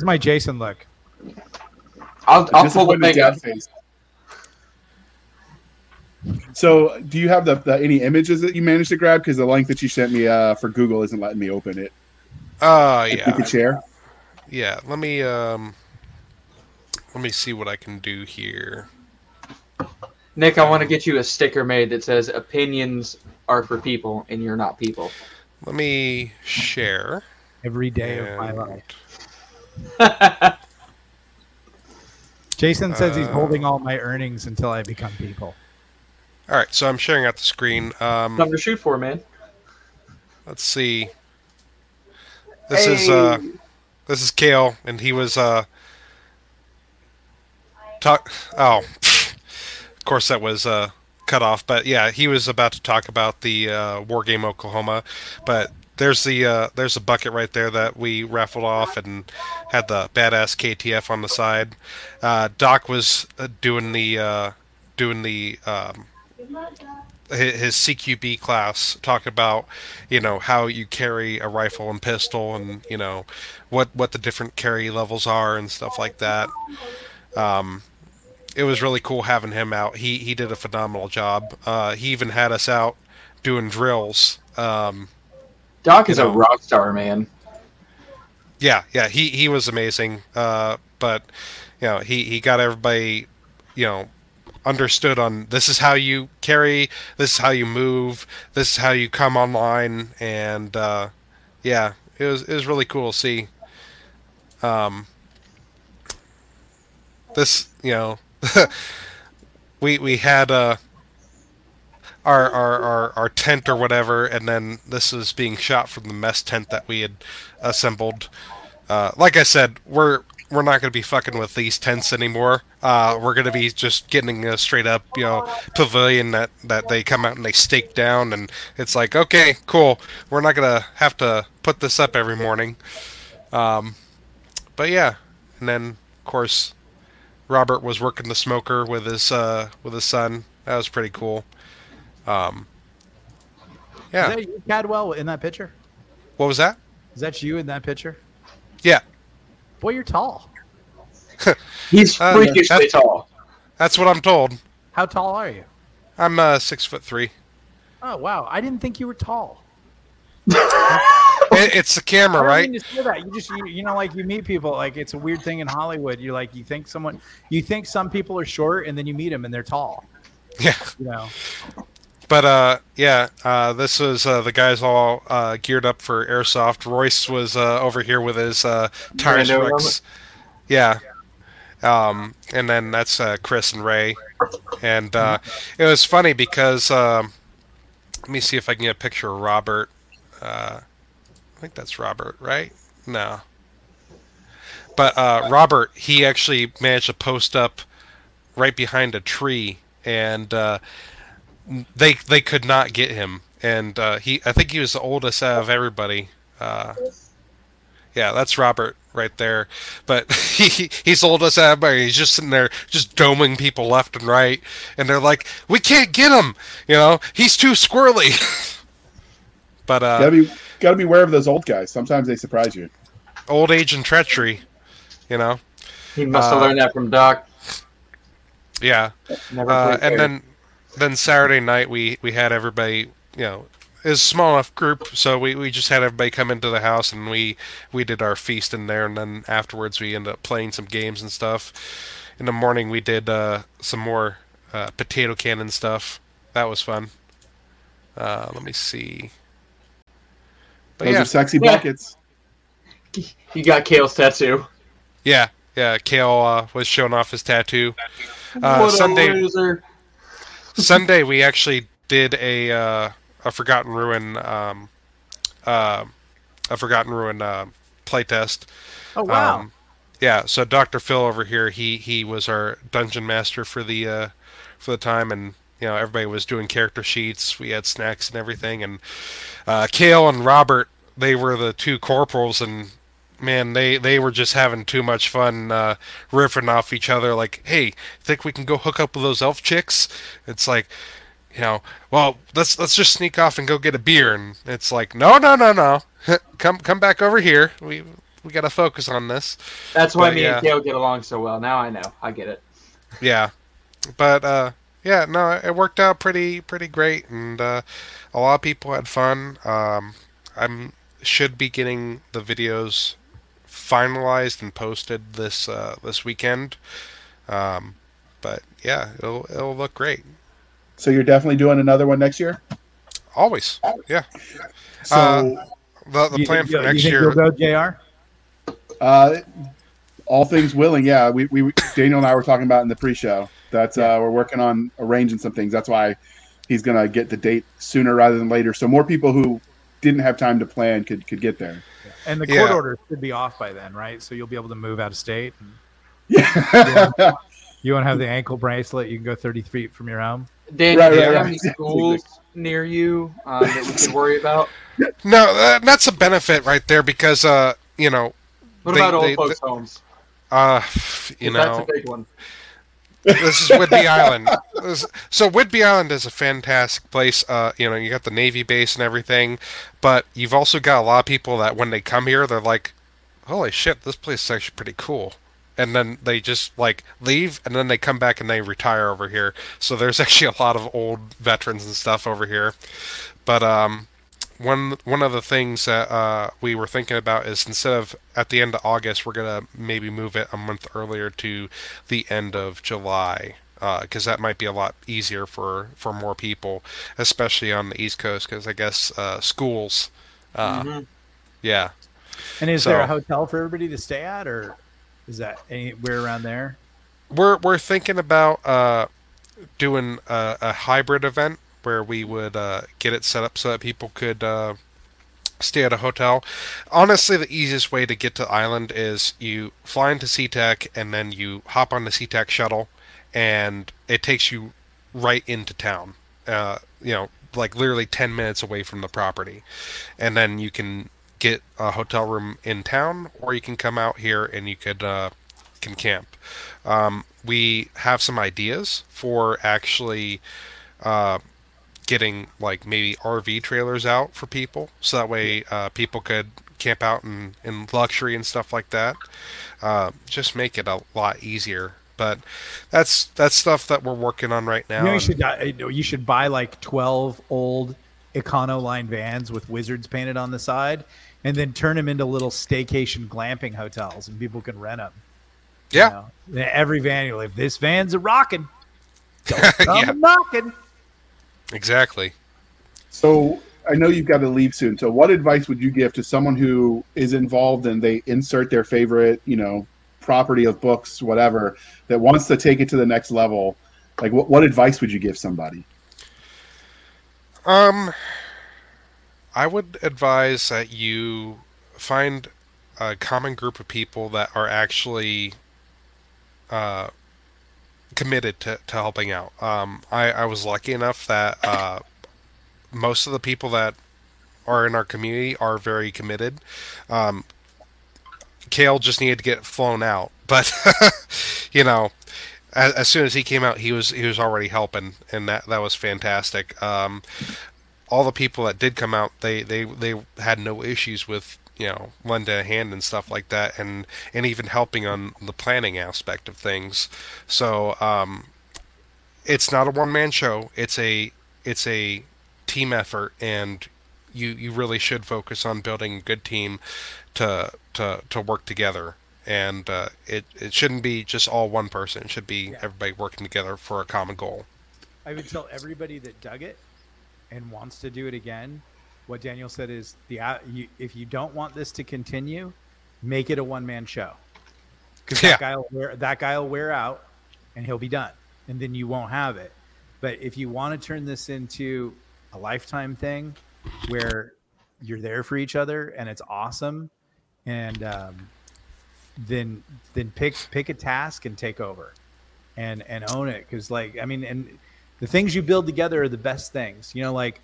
my Jason look. I'll pull the thing out. So do you have the any images that you managed to grab? Because the link that you sent me for Google isn't letting me open it. Yeah. You could share. Yeah, let me see what I can do here. Nick, I want to get you a sticker made that says opinions are for people and you're not people. Let me share. Every day of my life. Jason says he's holding all my earnings until I become people. All right, so I'm sharing out the screen. Something to shoot for, man. Let's see. This is Kale, and he was Of course, that was cut off, but yeah, he was about to talk about the War Game Oklahoma, but there's a bucket right there that we raffled off and had the badass KTF on the side. Doc was doing the his CQB class, talking about, you know, how you carry a rifle and pistol and, you know, what the different carry levels are and stuff like that. It was really cool having him out. He did a phenomenal job. He even had us out doing drills. Doc is a rock star, man. Yeah, he was amazing. But you know, he got everybody, you know, understood on this is how you carry, this is how you move, this is how you come online, and yeah, it was really cool to see. This, you know. we had our tent or whatever, and then this was being shot from the mess tent that we had assembled. Like I said, we're not going to be fucking with these tents anymore. We're going to be just getting a straight up, you know, pavilion that they come out and they stake down, and it's like, okay, cool. We're not going to have to put this up every morning. But yeah, and then of course. Robert was working the smoker with his son. That was pretty cool. Yeah. Is that you, Cadwell, in that picture? What was that? Is that you in that picture? Yeah. Boy, you're tall. He's freakishly tall. That's what I'm told. How tall are you? I'm 6'3". Oh wow! I didn't think you were tall. It's the camera, right? You just, you know, like you meet people, like it's a weird thing in Hollywood. You're like, you think some people are short, and then you meet them and they're tall. Yeah. You know. But this was the guys all geared up for airsoft. Royce was over here with his Tyrus Rex. Yeah. And then that's Chris and Ray, and it was funny because let me see if I can get a picture of Robert. I think that's Robert, right? No. But Robert, he actually managed to post up right behind a tree, and they could not get him. And I think he was the oldest out of everybody. Yeah, that's Robert right there. But he sold us out, but he's just sitting there just doming people left and right. And they're like, we can't get him. You know, he's too squirrely. But gotta be aware of those old guys. Sometimes they surprise you. Old age and treachery, you know. He must have learned that from Doc. Yeah. And then Saturday night we had everybody, you know, it was a small enough group, so we just had everybody come into the house, and we did our feast in there, and then afterwards we ended up playing some games and stuff. In the morning we did some more potato cannon stuff. That was fun. Let me see. But Those are sexy buckets. You got Kale's tattoo. Yeah, yeah. Kale was showing off his tattoo. What a loser. Sunday we actually did a Forgotten Ruin playtest. Oh wow! Yeah, so Dr. Phil over here, he was our dungeon master for the time, and you know everybody was doing character sheets. We had snacks and everything, and Kale and Robert, they were the two corporals, and man, they were just having too much fun riffing off each other. Like, hey, think we can go hook up with those elf chicks? It's like, you know, well, let's just sneak off and go get a beer. And it's like, no, come back over here. We gotta focus on this. That's why me and Kale get along so well. Now I know, I get it. Yeah, but yeah, no, it worked out pretty great, and a lot of people had fun. I should be getting the videos finalized and posted this weekend, but yeah, it'll look great. So you're definitely doing another one next year? Always, yeah. So the plan for next year. You'll go, JR? All things willing, yeah. We Daniel and I were talking about in the pre-show that we're working on arranging some things. That's why he's gonna get the date sooner rather than later, so more people who didn't have time to plan could get there. And the court order should be off by then, right? So you'll be able to move out of state. And you won't have the ankle bracelet. You can go 30 feet from your home. Dan, do you have any schools near you that we could worry about? No, that's a benefit right there because, you know. What about old folks' homes? You know. That's a big one. This is Whidbey Island. So Whidbey Island is a fantastic place. You know, you got the Navy base and everything, but you've also got a lot of people that when they come here, they're like, "Holy shit, this place is actually pretty cool," and then they just like leave, and then they come back and they retire over here. So there's actually a lot of old veterans and stuff over here. But one of the things that we were thinking about is instead of at the end of August, we're gonna maybe move it a month earlier to the end of July, because that might be a lot easier for more people, especially on the East Coast, because I guess schools, yeah. And is there a hotel for everybody to stay at, or is that anywhere around there? We're thinking about doing a hybrid event, where we would get it set up so that people could stay at a hotel. Honestly, the easiest way to get to the island is you fly into SeaTac and then you hop on the SeaTac shuttle, and it takes you right into town. You know, like literally 10 minutes away from the property, and then you can get a hotel room in town, or you can come out here and you could can camp. We have some ideas for actually. Getting like maybe RV trailers out for people, so that way people could camp out in luxury and stuff like that. Just make it a lot easier. But that's stuff that we're working on right now. You know, you should buy like 12 old Econo line vans with wizards painted on the side, and then turn them into little staycation glamping hotels, and people can rent them. Yeah, you know? Every van you live, this van's a rockin'. Don't come knocking. Exactly. So I know you've got to leave soon. So what advice would you give to someone who is involved and they insert their favorite, you know, property of books, whatever, that wants to take it to the next level? Like what advice would you give somebody? I would advise that you find a common group of people that are actually, committed to helping out. I was lucky enough that most of the people that are in our community are very committed. Kale just needed to get flown out. But you know, as soon as he came out, he was already helping, and that was fantastic. All the people that did come out, they had no issues with, you know, lending a hand and stuff like that, and even helping on the planning aspect of things. So it's not a one-man show. It's a team effort, and you really should focus on building a good team to work together. And it shouldn't be just all one person. It should be everybody working together for a common goal. I would tell everybody that dug it and wants to do it again, what Daniel said is, if you don't want this to continue, make it a one-man show. Because that guy will wear out, and he'll be done, and then you won't have it. But if you want to turn this into a lifetime thing where you're there for each other and it's awesome, and then pick a task and take over and own it. Because, like, I mean, and the things you build together are the best things. You know, like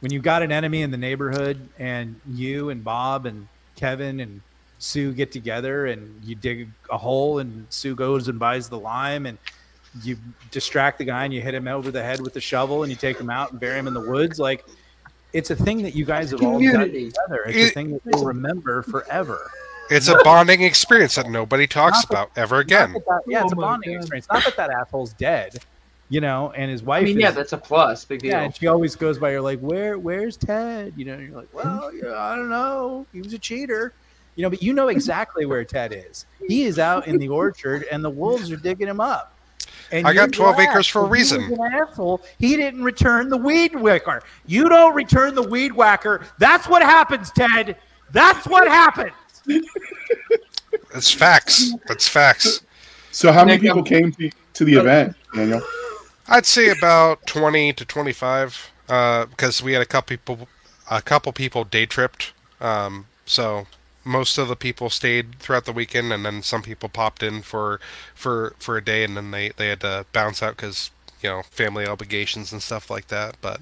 when you've got an enemy in the neighborhood and you and Bob and Kevin and Sue get together and you dig a hole and Sue goes and buys the lime and you distract the guy and you hit him over the head with the shovel and you take him out and bury him in the woods. Like, it's a thing that you guys have all done together. It's a thing that you'll remember forever. It's a bonding experience that nobody talks about ever again. It's a bonding experience. Not that asshole's dead, you know, and his wife. I mean, that's a plus. Big deal. Yeah, and she always goes by. You're like, where's Ted? You know, and you're like, well, I don't know. He was a cheater, you know. But you know exactly where Ted is. He is out in the orchard, and the wolves are digging him up. And I got 12 acres for a reason. He was an asshole. He didn't return the weed whacker. You don't return the weed whacker. That's what happens, Ted. That's what happens. That's facts. That's facts. So how many people came to the event, Daniel? I'd say about 20 to 25, because we had a couple people day tripped. So most of the people stayed throughout the weekend, and then some people popped in for a day, and then they had to bounce out because, you know, family obligations and stuff like that. But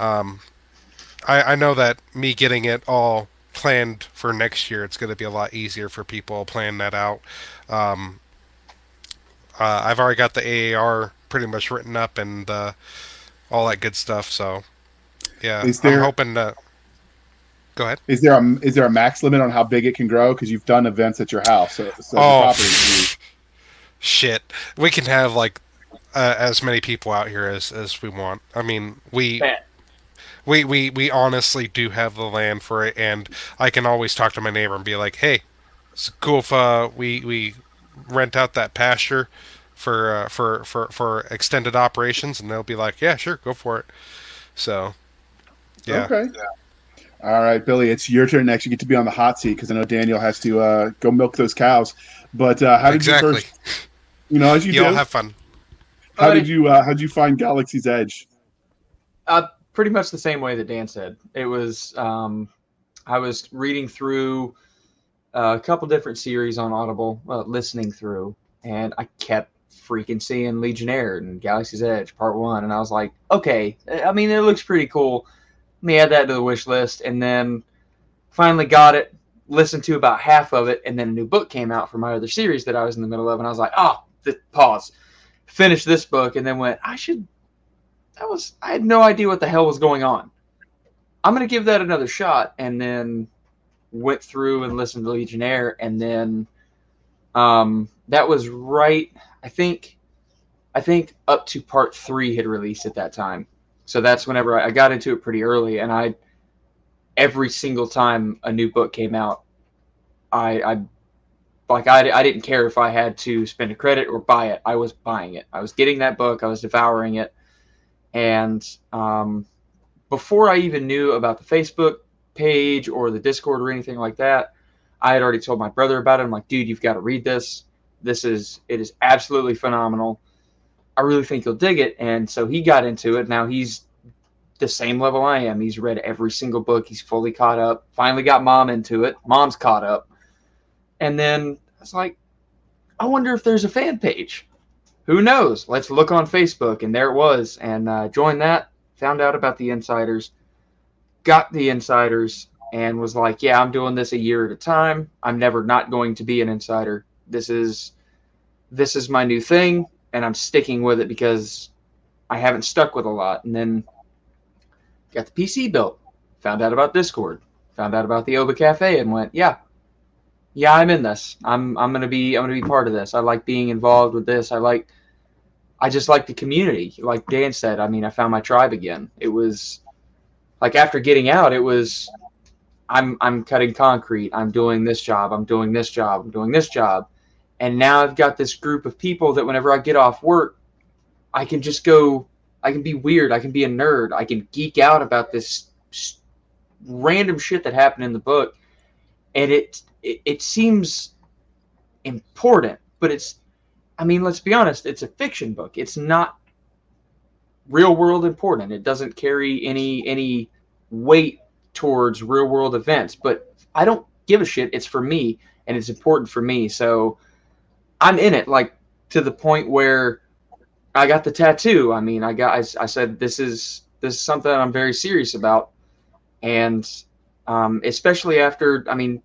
I know that me getting it all planned for next year, it's going to be a lot easier for people planning that out. I've already got the AAR pretty much written up and all that good stuff. So yeah, I'm hoping to go ahead. Is there a max limit on how big it can grow? Because you've done events at your house, so oh, shit, we can have like as many people out here as we want. I mean, we honestly do have the land for it, and I can always talk to my neighbor and be like, hey, it's cool if we rent out that pasture for extended operations, and they'll be like, yeah, sure, go for it. So, yeah. Okay. Yeah. All right, Billy, it's your turn next. You get to be on the hot seat because I know Daniel has to go milk those cows. But how did you first, you know, as you do, all have fun. How did you how'd you find Galaxy's Edge? Pretty much the same way that Dan said. It was, I was reading through a couple different series on Audible, listening through, and I kept freaking seeing Legionnaire and Galaxy's Edge Part 1, and I was like, okay, I mean, it looks pretty cool. Let me add that to the wish list, and then finally got it, listened to about half of it, and then a new book came out for my other series that I was in the middle of, and I was like, oh, pause. Finished this book, and then went, I had no idea what the hell was going on. I'm going to give that another shot. And then went through and listened to Legionnaire. And then that was right. I think up to part 3 had released at that time. So that's whenever I got into it pretty early. And every single time a new book came out, I didn't care if I had to spend a credit or buy it. I was buying it. I was getting that book. I was devouring it. And before I even knew about the Facebook page or the Discord or anything like that, I had already told my brother about it. I'm like, dude, you've got to read this. It is absolutely phenomenal. I really think you'll dig it. And so he got into it. Now he's the same level I am. He's read every single book. He's fully caught up. Finally got Mom into it. Mom's caught up. And then I was like, I wonder if there's a fan page. Who knows? Let's look on Facebook. And there it was. And joined that. Found out about the Insiders. Got the Insiders. and was like, yeah, I'm doing this a year at a time. I'm never not going to be an insider. This is my new thing, and I'm sticking with it because I haven't stuck with a lot. And then got the PC built, found out about Discord, found out about the Oba Cafe, and went, yeah, I'm in this. I'm gonna be part of this. I like being involved with this. I just like the community. Like Dan said, I mean, I found my tribe again. It was like after getting out, it was I'm cutting concrete. I'm doing this job. I'm doing this job. I'm doing this job. And now I've got this group of people that whenever I get off work, I can just go, I can be weird. I can be a nerd. I can geek out about this random shit that happened in the book. And it seems important, but it's, I mean, let's be honest, it's a fiction book. It's not real world important. It doesn't carry any weight towards real world events, but I don't give a shit. It's for me, and it's important for me. So I'm in it, like, to the point where I got the tattoo. I mean, I said, this is something I'm very serious about. And especially after, I mean,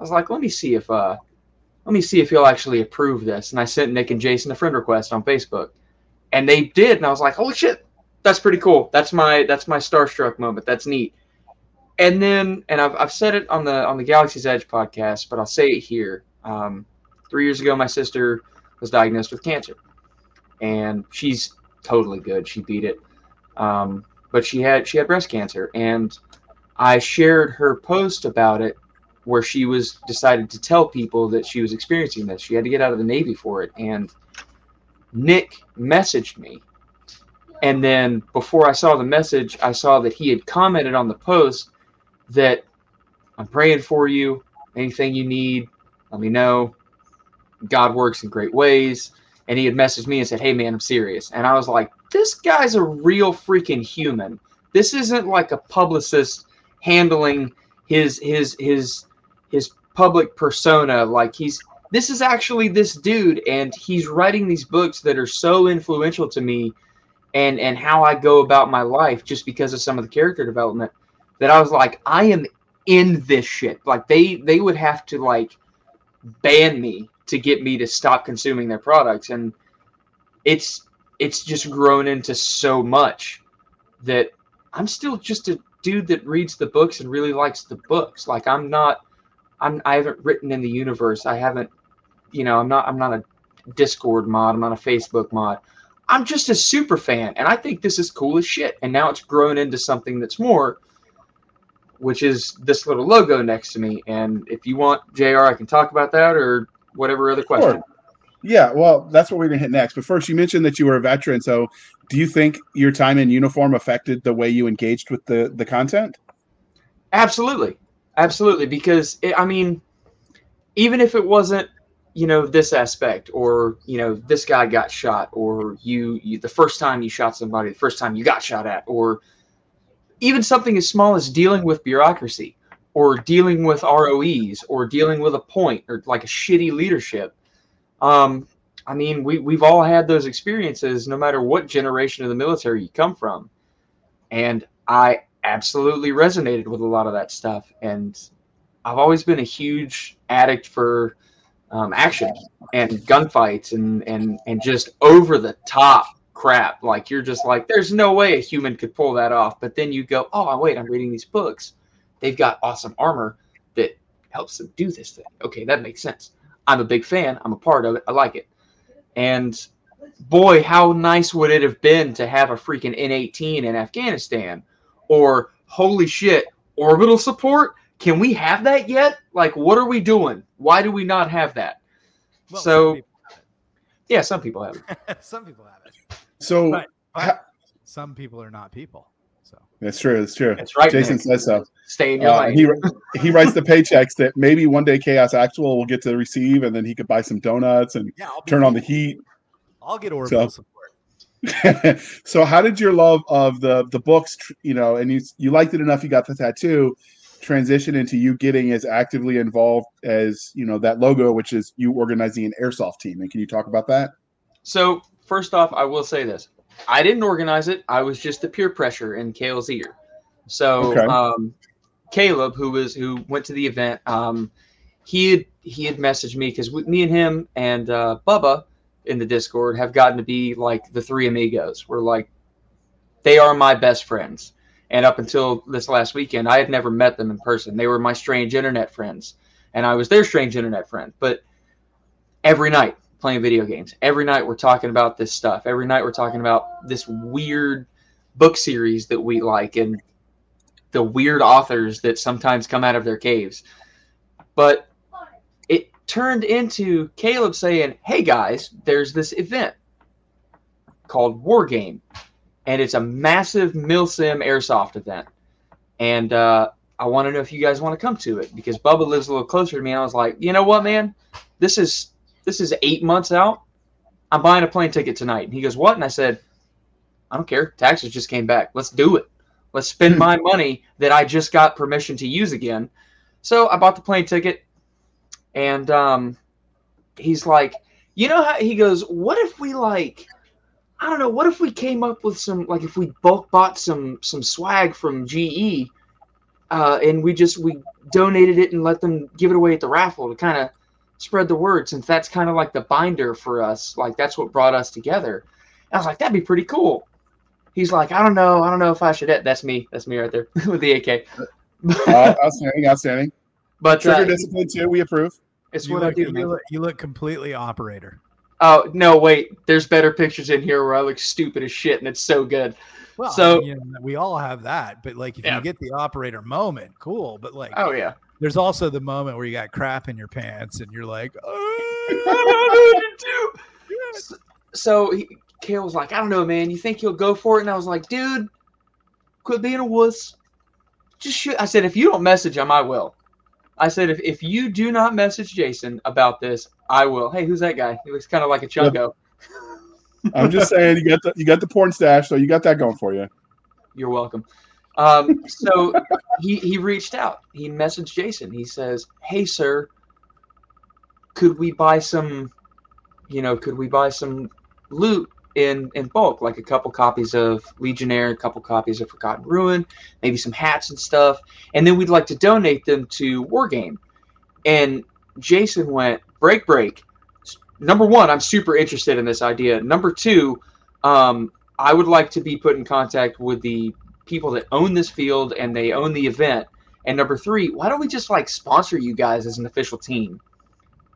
I was like, let me see if he'll actually approve this. And I sent Nick and Jason a friend request on Facebook, and they did. And I was like, holy shit, that's pretty cool. That's my starstruck moment. That's neat. And then, and I've said it on the Galaxy's Edge podcast, but I'll say it here. 3 years ago, my sister was diagnosed with cancer, and she's totally good. She beat it. But she had breast cancer, and I shared her post about it, where she was decided to tell people that she was experiencing this. She had to get out of the Navy for it. And Nick messaged me. And then before I saw the message, I saw that he had commented on the post that I'm praying for you. Anything you need, let me know. God works in great ways. And he had messaged me and said, hey, man, I'm serious. And I was like, this guy's a real freaking human. This isn't like a publicist handling his public persona. Like, this is actually this dude, and he's writing these books that are so influential to me and how I go about my life just because of some of the character development, that I was like, I am in this shit. Like, they would have to, like, ban me to get me to stop consuming their products. And it's just grown into so much that I'm still just a dude that reads the books and really likes the books. Like, I haven't written in the universe. I haven't, you know, I'm not a Discord mod. I'm not a Facebook mod. I'm just a super fan, and I think this is cool as shit. And now it's grown into something that's more, which is this little logo next to me. And if you want, JR, I can talk about that or whatever other question. Sure. Yeah, well, that's what we're going to hit next. But first, you mentioned that you were a veteran. So do you think your time in uniform affected the way you engaged with the content? Absolutely. Absolutely, because, I mean, even if it wasn't, you know, this aspect, or, you know, this guy got shot, or you the first time you shot somebody, the first time you got shot at, or even something as small as dealing with bureaucracy, or dealing with ROEs, or dealing with a point, or like a shitty leadership. I mean, we've all had those experiences, no matter what generation of the military you come from. And I absolutely resonated with a lot of that stuff, and I've always been a huge addict for action and gunfights and just over the top crap. Like, you're just like, there's no way a human could pull that off. But then you go, oh wait, I'm reading these books. They've got awesome armor that helps them do this thing. Okay, that makes sense. I'm a big fan. I'm a part of it. I like it. And boy, how nice would it have been to have a freaking N-18 in Afghanistan? Or, holy shit, orbital support? Can we have that yet? Like, what are we doing? Why do we not have that? Well, some people have it. Some people have it. So, but some people are not people. So that's true. That's true. That's right. Jason says so. Stay in your life. He writes the paychecks that maybe one day Chaos Actual will get to receive, and then he could buy some donuts and turn on the heat. I'll get orbital support. So how did your love of the books, you know, and you liked it enough you got the tattoo, transition into you getting as actively involved as, you know, that logo, which is you organizing an airsoft team? And can you talk about that? So first off, I will say this. I didn't organize it. I was just the peer pressure in Kale's ear. So Caleb, who went to the event, he had messaged me because me and him and Bubba in the Discord have gotten to be like the three amigos. We're like, they are my best friends. And up until this last weekend, I had never met them in person. They were my strange internet friends, and I was their strange internet friend. But every night playing video games, every night we're talking about this stuff. Every night we're talking about this weird book series that we like and the weird authors that sometimes come out of their caves. But it turned into Caleb saying, hey guys, there's this event called War Game. And it's a massive milsim airsoft event. And I want to know if you guys want to come to it, because Bubba lives a little closer to me. And I was like, you know what, man? This is 8 months out. I'm buying a plane ticket tonight. And he goes, what? And I said, I don't care. Taxes just came back. Let's do it. Let's spend my money that I just got permission to use again. So I bought the plane ticket. And he's like, you know how he goes, what if we like... I don't know, what if we came up with some, like if we bulk bought some swag from GE and we donated it and let them give it away at the raffle to kind of spread the word, since that's kind of like the binder for us. Like that's what brought us together. And I was like, that'd be pretty cool. He's like, I don't know if I should. That's me right there with the AK. Outstanding. But trigger discipline too, we approve. It's you what look, I do. You look completely operator. Oh, no, wait. There's better pictures in here where I look stupid as shit, and it's so good. Well, so, you know, we all have that, but, like, if you get the operator moment, cool. But, like, oh yeah, there's also the moment where you got crap in your pants, and you're like, oh, I don't know what to do. Yes. So Kale was like, I don't know, man. You think you'll go for it? And I was like, dude, quit being a wuss. Just shoot. I said, if you don't message him, I will. I said, if you do not message Jason about this, I will. Hey, who's that guy? He looks kind of like a chungo. I'm just saying, you got the porn stash, so you got that going for you. You're welcome. So he reached out. He messaged Jason. He says, hey, sir, could we buy some loot in bulk, like a couple copies of Legionnaire, a couple copies of Forgotten Ruin, maybe some hats and stuff, and then we'd like to donate them to War Game. And Jason went, break. Number one, I'm super interested in this idea. Number two, I would like to be put in contact with the people that own this field and they own the event. And number three, why don't we just like sponsor you guys as an official team?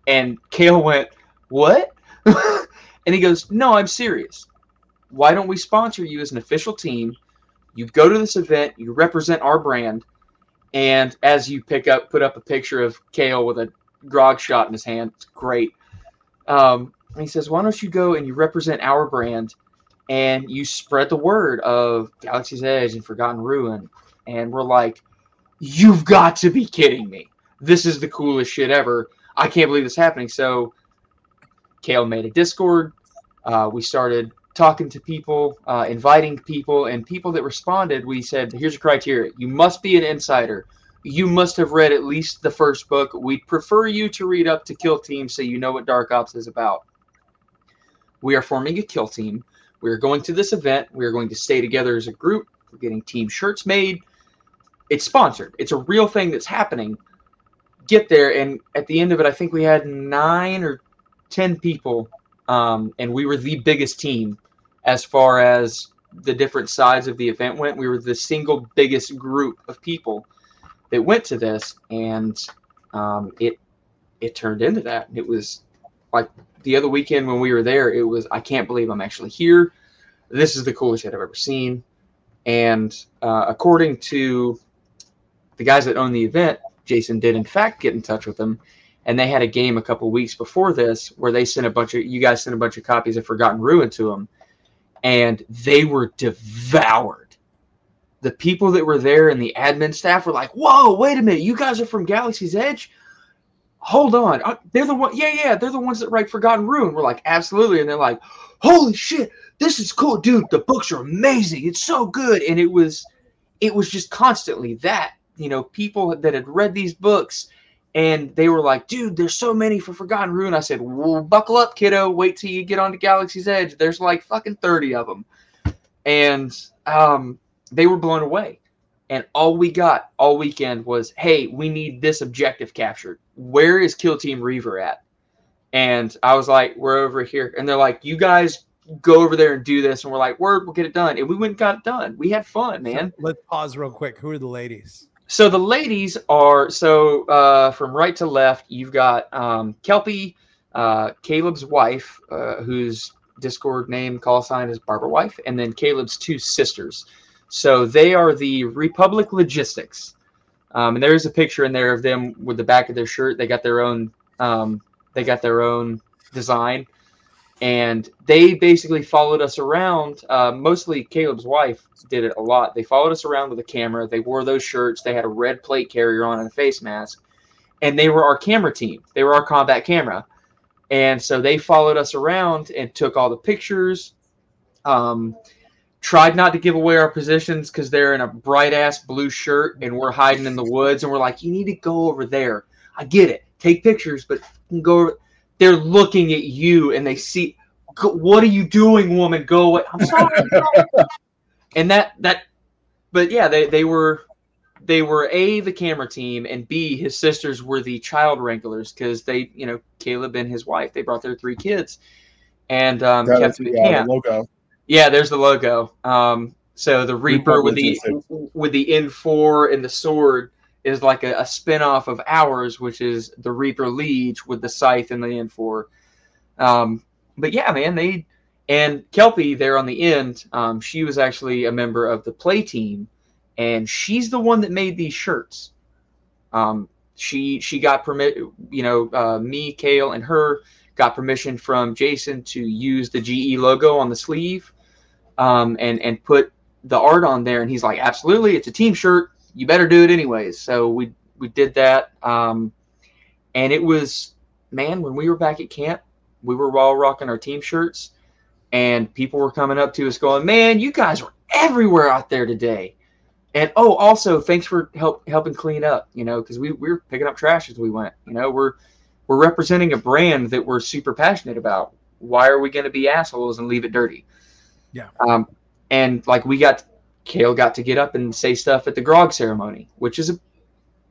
And Kale went, what? And he goes, no, I'm serious. Why don't we sponsor you as an official team? You go to this event, you represent our brand, and as you put up a picture of Kale with a grog shot in his hand, it's great. And he says, why don't you go and you represent our brand and you spread the word of Galaxy's Edge and Forgotten Ruin? And we're like, you've got to be kidding me. This is the coolest shit ever. I can't believe this is happening. So Kale made a Discord. We started talking to people, inviting people, and people that responded, we said, here's a criteria. You must be an insider. You must have read at least the first book. We'd prefer you to read up to Kill Team so you know what Dark Ops is about. We are forming a Kill Team. We are going to this event. We are going to stay together as a group. We're getting team shirts made. It's sponsored. It's a real thing that's happening. Get there, and at the end of it, I think we had 9 or 10 people, and we were the biggest team as far as the different sides of the event went. We were the single biggest group of people that went to this, and it turned into that. It was like the other weekend when we were there, it was, I can't believe I'm actually here. This is the coolest shit I've ever seen. And according to the guys that own the event, Jason did in fact get in touch with them. And they had a game a couple weeks before this where they sent you guys sent a bunch of copies of Forgotten Ruin to them, and they were devoured. The people that were there and the admin staff were like, "Whoa, wait a minute! You guys are from Galaxy's Edge? Hold on, they're the one. Yeah, they're the ones that write Forgotten Ruin." We're like, "Absolutely!" And they're like, "Holy shit, this is cool, dude! The books are amazing. It's so good." And it was just constantly that, you know, people that had read these books. And they were like, dude, there's so many for Forgotten Ruin. I said, well, buckle up, kiddo. Wait till you get onto Galaxy's Edge. There's like fucking 30 of them. And they were blown away. And all we got all weekend was, hey, we need this objective captured. Where is Kill Team Reaver at? And I was like, we're over here. And they're like, you guys go over there and do this. And we're like, word, we'll get it done. And we went and got it done. We had fun, man. So let's pause real quick. Who are the ladies? So the ladies are, so from right to left, you've got Kelpie, Caleb's wife, whose Discord name, call sign is Barbara Wife, and then Caleb's two sisters. So they are the Republic Logistics. And there's a picture in there of them with the back of their shirt. They got their own design. And they basically followed us around. Mostly Caleb's wife did it a lot. They followed us around with a camera. They wore those shirts. They had a red plate carrier on and a face mask. And they were our camera team. They were our combat camera. And so they followed us around and took all the pictures. Tried not to give away our positions because they're in a bright-ass blue shirt and we're hiding in the woods. And we're like, you need to go over there. I get it. Take pictures, but go over. They're looking at you and they see, what are you doing, woman? Go away. I'm sorry. And but yeah, they were A, the camera team, and B, his sisters were the child wranglers because they, you know, Caleb and his wife, they brought their three kids and kept them at camp. Logo. Yeah, there's the logo. So the Reaper with the N4 and the sword is like a spin-off of ours, which is the Reaper Liege with the scythe and the N4. But yeah, man, and Kelpie there on the end, she was actually a member of the play team, and she's the one that made these shirts. She got permit, you know, me, Kale, and her got permission from Jason to use the GE logo on the sleeve. And put the art on there, and he's like, absolutely, it's a team shirt, you better do it anyways. So we did that, and it was, man, when we were back at camp, we were all rocking our team shirts, and people were coming up to us going, man, you guys were everywhere out there today, and oh, also thanks for helping clean up, you know, because we were picking up trash as we went, you know, we're representing a brand that we're super passionate about. Why are we going to be assholes and leave it dirty? Yeah. And like Kale got to get up and say stuff at the grog ceremony, which is a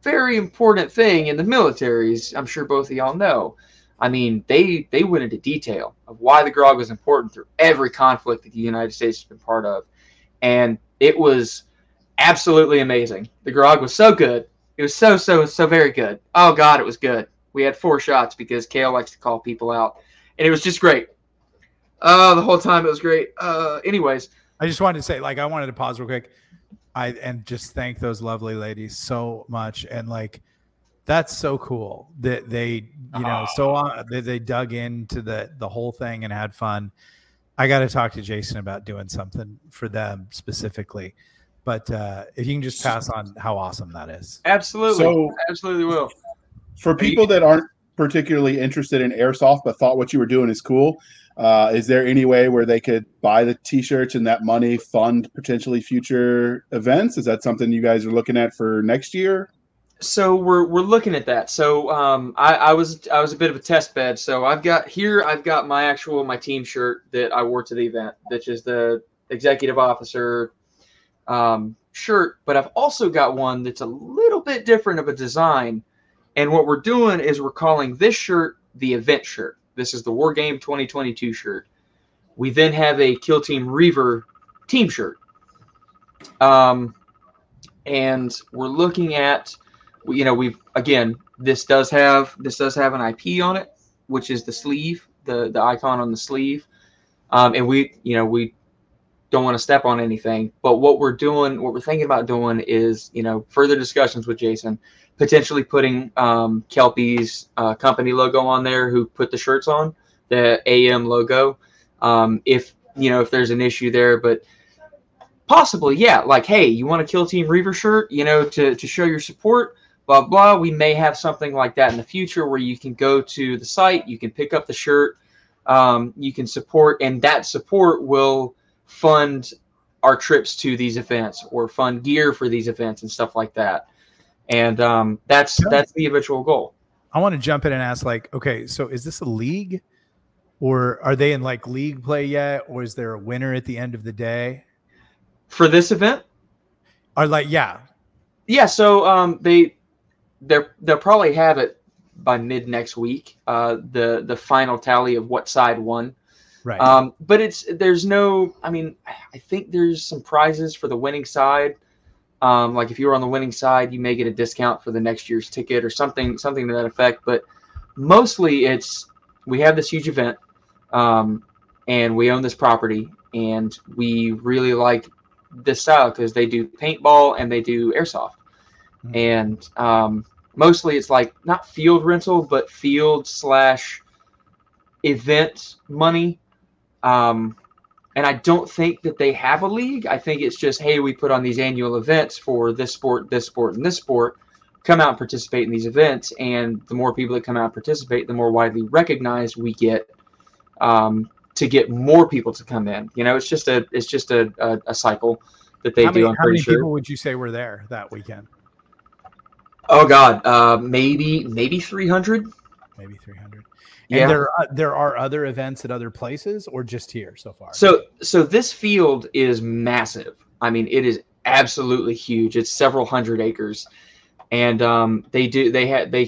very important thing in the military, as I'm sure both of y'all know. I mean, they went into detail of why the grog was important through every conflict that the United States has been part of. And it was absolutely amazing. The grog was so good. It was so, so, so very good. Oh God, it was good. We had 4 shots because Kale likes to call people out, and it was just great. The whole time it was great. Anyways, I just wanted to say, like, I wanted to pause real quick, and just thank those lovely ladies so much, and like, that's so cool that they, you know, they dug into the whole thing and had fun. I got to talk to Jason about doing something for them specifically, but if you can just pass on how awesome that is, absolutely, so, absolutely will. For people that aren't particularly interested in airsoft but thought what you were doing is cool. Is there any way where they could buy the t-shirts and that money fund potentially future events? Is that something you guys are looking at for next year? So we're looking at that. So I was a bit of a test bed. So I've got my team shirt that I wore to the event, which is the executive officer shirt. But I've also got one that's a little bit different of a design. And what we're doing is we're calling this shirt the event shirt. This is the War Game 2022 shirt. We then have a Kill Team Reaver team shirt. And we're looking at, you know, this does have an IP on it, which is the sleeve, the icon on the sleeve. And we don't want to step on anything, but what we're thinking about doing is, you know, further discussions with Jason, potentially putting Kelpie's company logo on there, who put the shirts on, the AM logo, if there's an issue there, but possibly, yeah, like, hey, you want a Kill Team Reaver shirt, you know, to show your support, blah, blah. We may have something like that in the future where you can go to the site, you can pick up the shirt, you can support, and that support will fund our trips to these events or fund gear for these events and stuff like that. And that's the eventual goal. I want to jump in and ask, like, okay, so is this a league, or are they in like league play yet? Or is there a winner at the end of the day for this event? Or like, yeah, Yeah, so they'll probably have it by mid next week. The final tally of what side won. Right. But there's no, I mean, I think there's some prizes for the winning side. Like if you were on the winning side, you may get a discount for the next year's ticket or something to that effect. But mostly it's, we have this huge event, and we own this property, and we really like this style because they do paintball and they do airsoft. Mm-hmm. And mostly it's like not field rental, but field/event money. And I don't think that they have a league. I think it's just, hey, we put on these annual events for this sport, and this sport. Come out and participate in these events. And the more people that come out and participate, the more widely recognized we get to get more people to come in. You know, it's just a cycle that they do. I'm pretty sure. How many people would you say were there that weekend? Oh God, maybe 300. Maybe 300. And yeah. There are other events at other places, or just here so far? So this field is massive. I mean, it is absolutely huge. It's several hundred acres, and they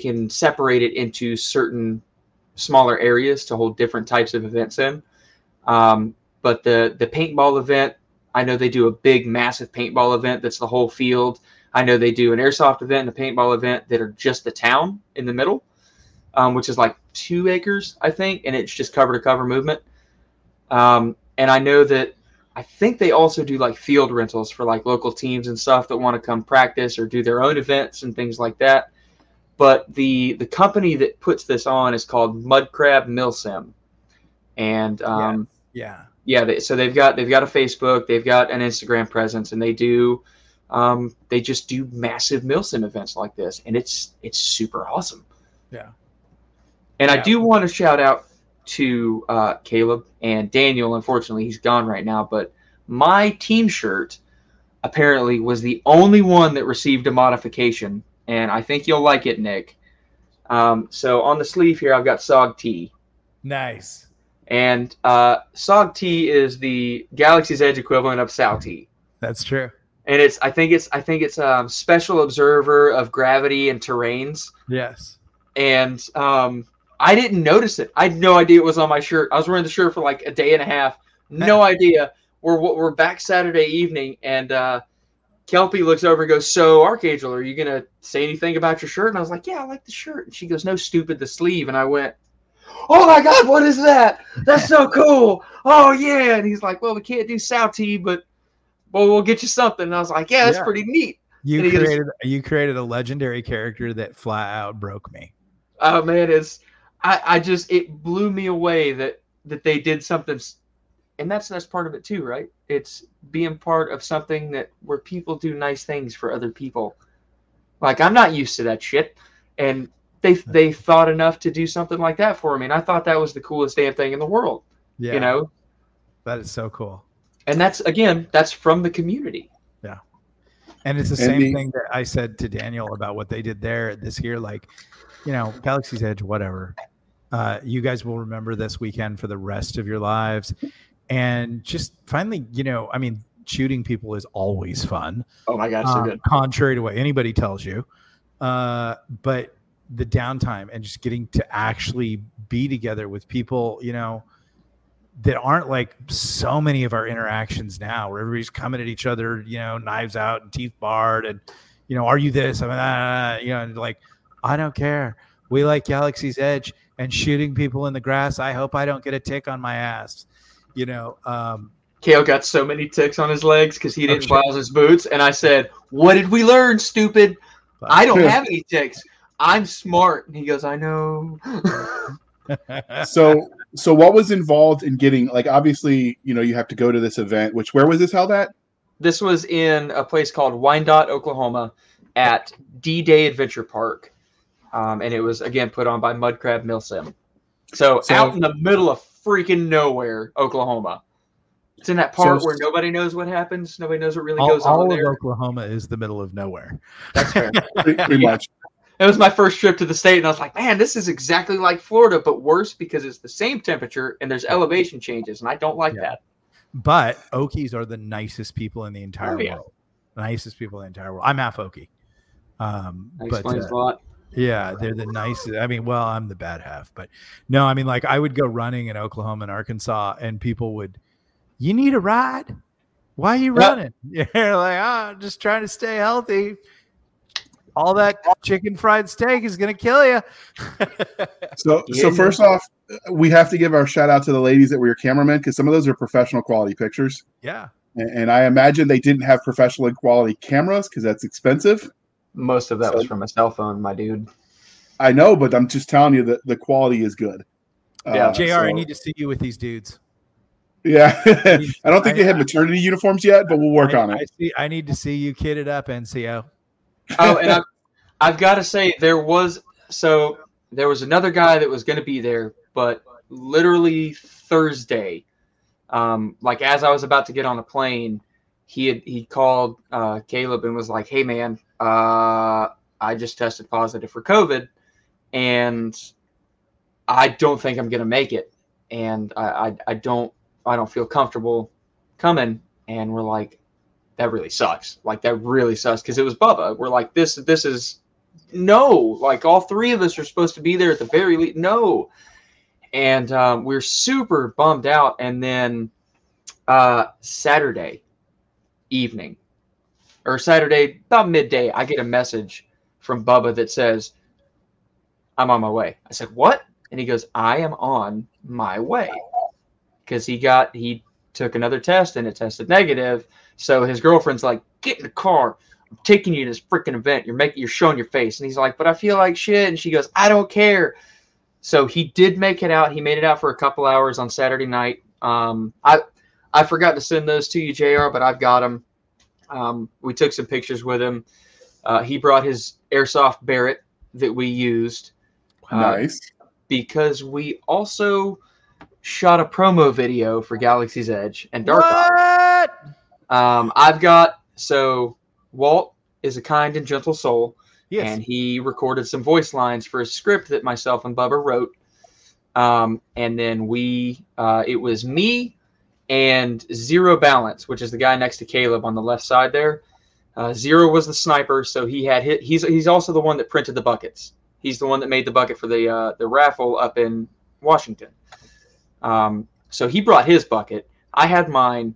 can separate it into certain smaller areas to hold different types of events in. But the paintball event, I know they do a big, massive paintball event that's the whole field. I know they do an airsoft event and a paintball event that are just the town in the middle. Which is like 2 acres, I think, and it's just cover-to-cover movement. And I know that I think they also do like field rentals for like local teams and stuff that want to come practice or do their own events and things like that. But the company that puts this on is called Mud Crab Milsim, and yeah. They've got a Facebook, they've got an Instagram presence, and they just do massive Milsim events like this, and it's super awesome. Yeah. And yeah. I do want to shout out to Caleb and Daniel. Unfortunately, he's gone right now. But my team shirt apparently was the only one that received a modification. And I think you'll like it, Nick. So on the sleeve here, I've got SOG T. Nice. And SOG T is the Galaxy's Edge equivalent of SAL T. That's true. And I think it's Special Observer of Gravity and Terrains. Yes. And I didn't notice it. I had no idea it was on my shirt. I was wearing the shirt for like a day and a half. No idea. We're back Saturday evening, and Kelpie looks over and goes, "So, Archangel, are you going to say anything about your shirt?" And I was like, "Yeah, I like the shirt." And she goes, "No, stupid, the sleeve." And I went, "Oh, my God, what is that? That's so cool. Oh, yeah." And he's like, "Well, we can't do Souty, but we'll get you something." And I was like, "Yeah, that's pretty neat." You created a legendary character that flat out broke me. Oh man, it blew me away that they did something, and that's part of it too, right? It's being part of something where people do nice things for other people. Like, I'm not used to that shit, and they thought enough to do something like that for me, and I thought that was the coolest damn thing in the world. Yeah, you know, that is so cool. And that's from the community. Yeah, and it's the same thing that I said to Daniel about what they did there this year, like. You know, Galaxy's Edge, whatever. You guys will remember this weekend for the rest of your lives. And just finally, you know, I mean, shooting people is always fun. Oh, my gosh, so good. Contrary to what anybody tells you. But the downtime and just getting to actually be together with people, you know, that aren't like so many of our interactions now where everybody's coming at each other, you know, knives out and teeth barred and, you know, are you this? I mean, you know, and like, I don't care. We like Galaxy's Edge and shooting people in the grass. I hope I don't get a tick on my ass. You know, Kale got so many ticks on his legs because he didn't blouse his boots. And I said, "What did we learn, stupid? I don't have any ticks. I'm smart." And he goes, "I know." So what was involved in getting, like, obviously, you know, you have to go to this event, which, where was this held at? This was in a place called Wyandotte, Oklahoma at D-Day Adventure Park. And it was, again, put on by Mud Crab Milsim. So out in the middle of freaking nowhere, Oklahoma. It's in that part where nobody knows what happens. Nobody knows what really goes on there. All of Oklahoma is the middle of nowhere. That's fair. Pretty much. It was my first trip to the state, and I was like, man, this is exactly like Florida, but worse because it's the same temperature, and there's elevation changes, and I don't like that. But Okies are the nicest people in the entire world. I'm half Okie. That explains a lot. Yeah, they're the nicest. I mean, well, I'm the bad half, but no, I mean, like, I would go running in Oklahoma and Arkansas, and people would, you need a ride? Why are you running? Yep. You're like, I'm just trying to stay healthy. All that chicken fried steak is going to kill you. So first off, we have to give our shout out to the ladies that were your cameramen, because some of those are professional quality pictures. Yeah. And I imagine they didn't have professional quality cameras because that's expensive. Most of that was from a cell phone, my dude. I know, but I'm just telling you that the quality is good. Yeah, JR, I need to see you with these dudes. Yeah, I don't think they had maternity uniforms yet, but we'll work on it. I need to see you kitted up, NCO. Oh, and I've got to say, there was another guy that was going to be there, but literally Thursday, like as I was about to get on a plane, he called Caleb and was like, "Hey man, I just tested positive for COVID, and I don't think I'm going to make it, and I don't feel comfortable coming." And we're like, that really sucks. Like, that really sucks, because it was Bubba. We're like, this is no. Like, all three of us are supposed to be there at the very least. No. And we're super bummed out. And then Saturday evening, or Saturday about midday, I get a message from Bubba that says, "I'm on my way." I said, "What?" And he goes, "I am on my way," because he took another test and it tested negative. So his girlfriend's like, "Get in the car. I'm taking you to this freaking event. You're showing your face." And he's like, "But I feel like shit." And she goes, "I don't care." So he did make it out. He made it out for a couple hours on Saturday night. I forgot to send those to you, JR, but I've got them. We took some pictures with him. He brought his Airsoft Barrett that we used. Nice. Because we also shot a promo video for Galaxy's Edge and Dark Ops. Walt is a kind and gentle soul, yes, and he recorded some voice lines for a script that myself and Bubba wrote. And then it was me and Zero Balance, which is the guy next to Caleb on the left side there. Zero was the sniper, so he had he's also the one that printed the buckets. He's the one that made the bucket for the raffle up in Washington. So he brought his bucket. I had mine.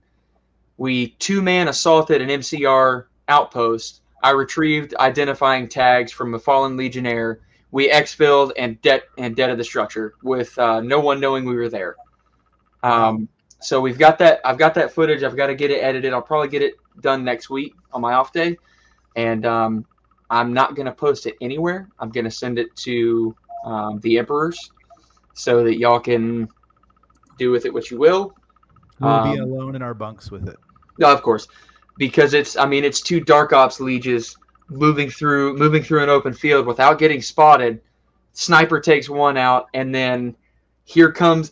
We two-man assaulted an MCR outpost. I retrieved identifying tags from a fallen Legionnaire. We exfilled and deaded the structure with no one knowing we were there. So we've got that. I've got that footage. I've got to get it edited. I'll probably get it done next week on my off day. And I'm not going to post it anywhere. I'm going to send it to the Emperors so that y'all can do with it what you will. We'll be alone in our bunks with it. No, of course, because it's two Dark Ops lieges moving through an open field without getting spotted. Sniper takes one out, and then here comes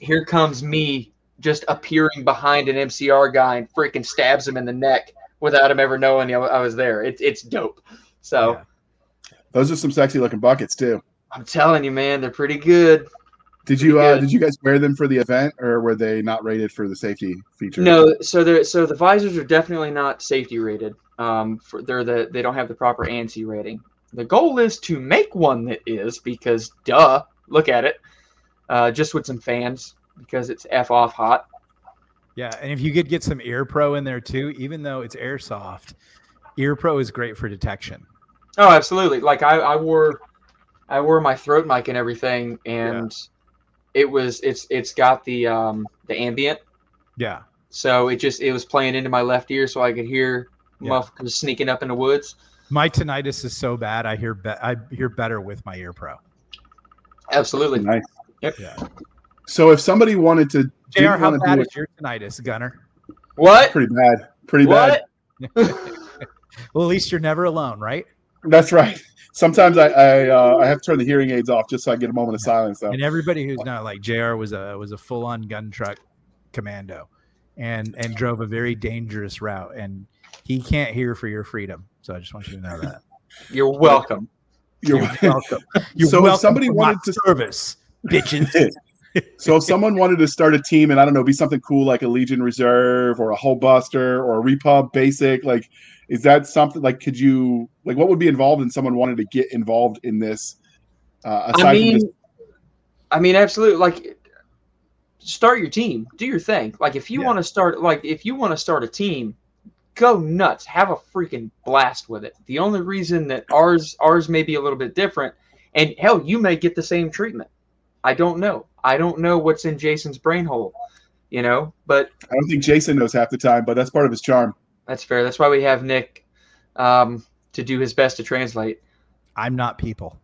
me just appearing behind an MCR guy and freaking stabs him in the neck without him ever knowing I was there. It's dope. So yeah. Those are some sexy looking buckets too. I'm telling you, man, they're pretty good. Did you guys wear them for the event, or were they not rated for the safety feature? No, so the visors are definitely not safety rated. They don't have the proper ANSI rating. The goal is to make one that is, because duh, look at it. Just with some fans, because it's F off hot. Yeah, and if you could get some EarPro in there too, even though it's airsoft, EarPro is great for detection. Oh, absolutely. Like I wore my throat mic and everything, and yeah. It's got the ambient. Yeah. So it was playing into my left ear, so I could hear muffins sneaking up in the woods. My tinnitus is so bad. I hear better with my EarPro. Absolutely. Nice. Yep. Yeah. So if somebody wanted to, JR, how bad is your tinnitus, Gunner? What? Pretty bad. Pretty bad. Well, at least you're never alone, right? That's right. Sometimes I have to turn the hearing aids off just so I get a moment of silence. Though. And everybody who's not, like JR was a full on gun truck commando, and drove a very dangerous route, and he can't hear for your freedom. So I just want you to know that. You're welcome. You're welcome. You're so welcome. If somebody wanted to service, bitches. So if someone wanted to start a team and, I don't know, be something cool like a Legion Reserve or a Hull Buster or a Repub Basic, like, is that something, like, could you, like, what would be involved in someone wanted to get involved in this? I mean, absolutely. Like, start your team, do your thing. Like, if you want to start, like, if you want to start a team, go nuts, have a freaking blast with it. The only reason that ours may be a little bit different, and hell, you may get the same treatment. I don't know. I don't know what's in Jason's brain hole, you know, but I don't think Jason knows half the time, but that's part of his charm. That's fair. That's why we have Nick to do his best to translate. I'm not people.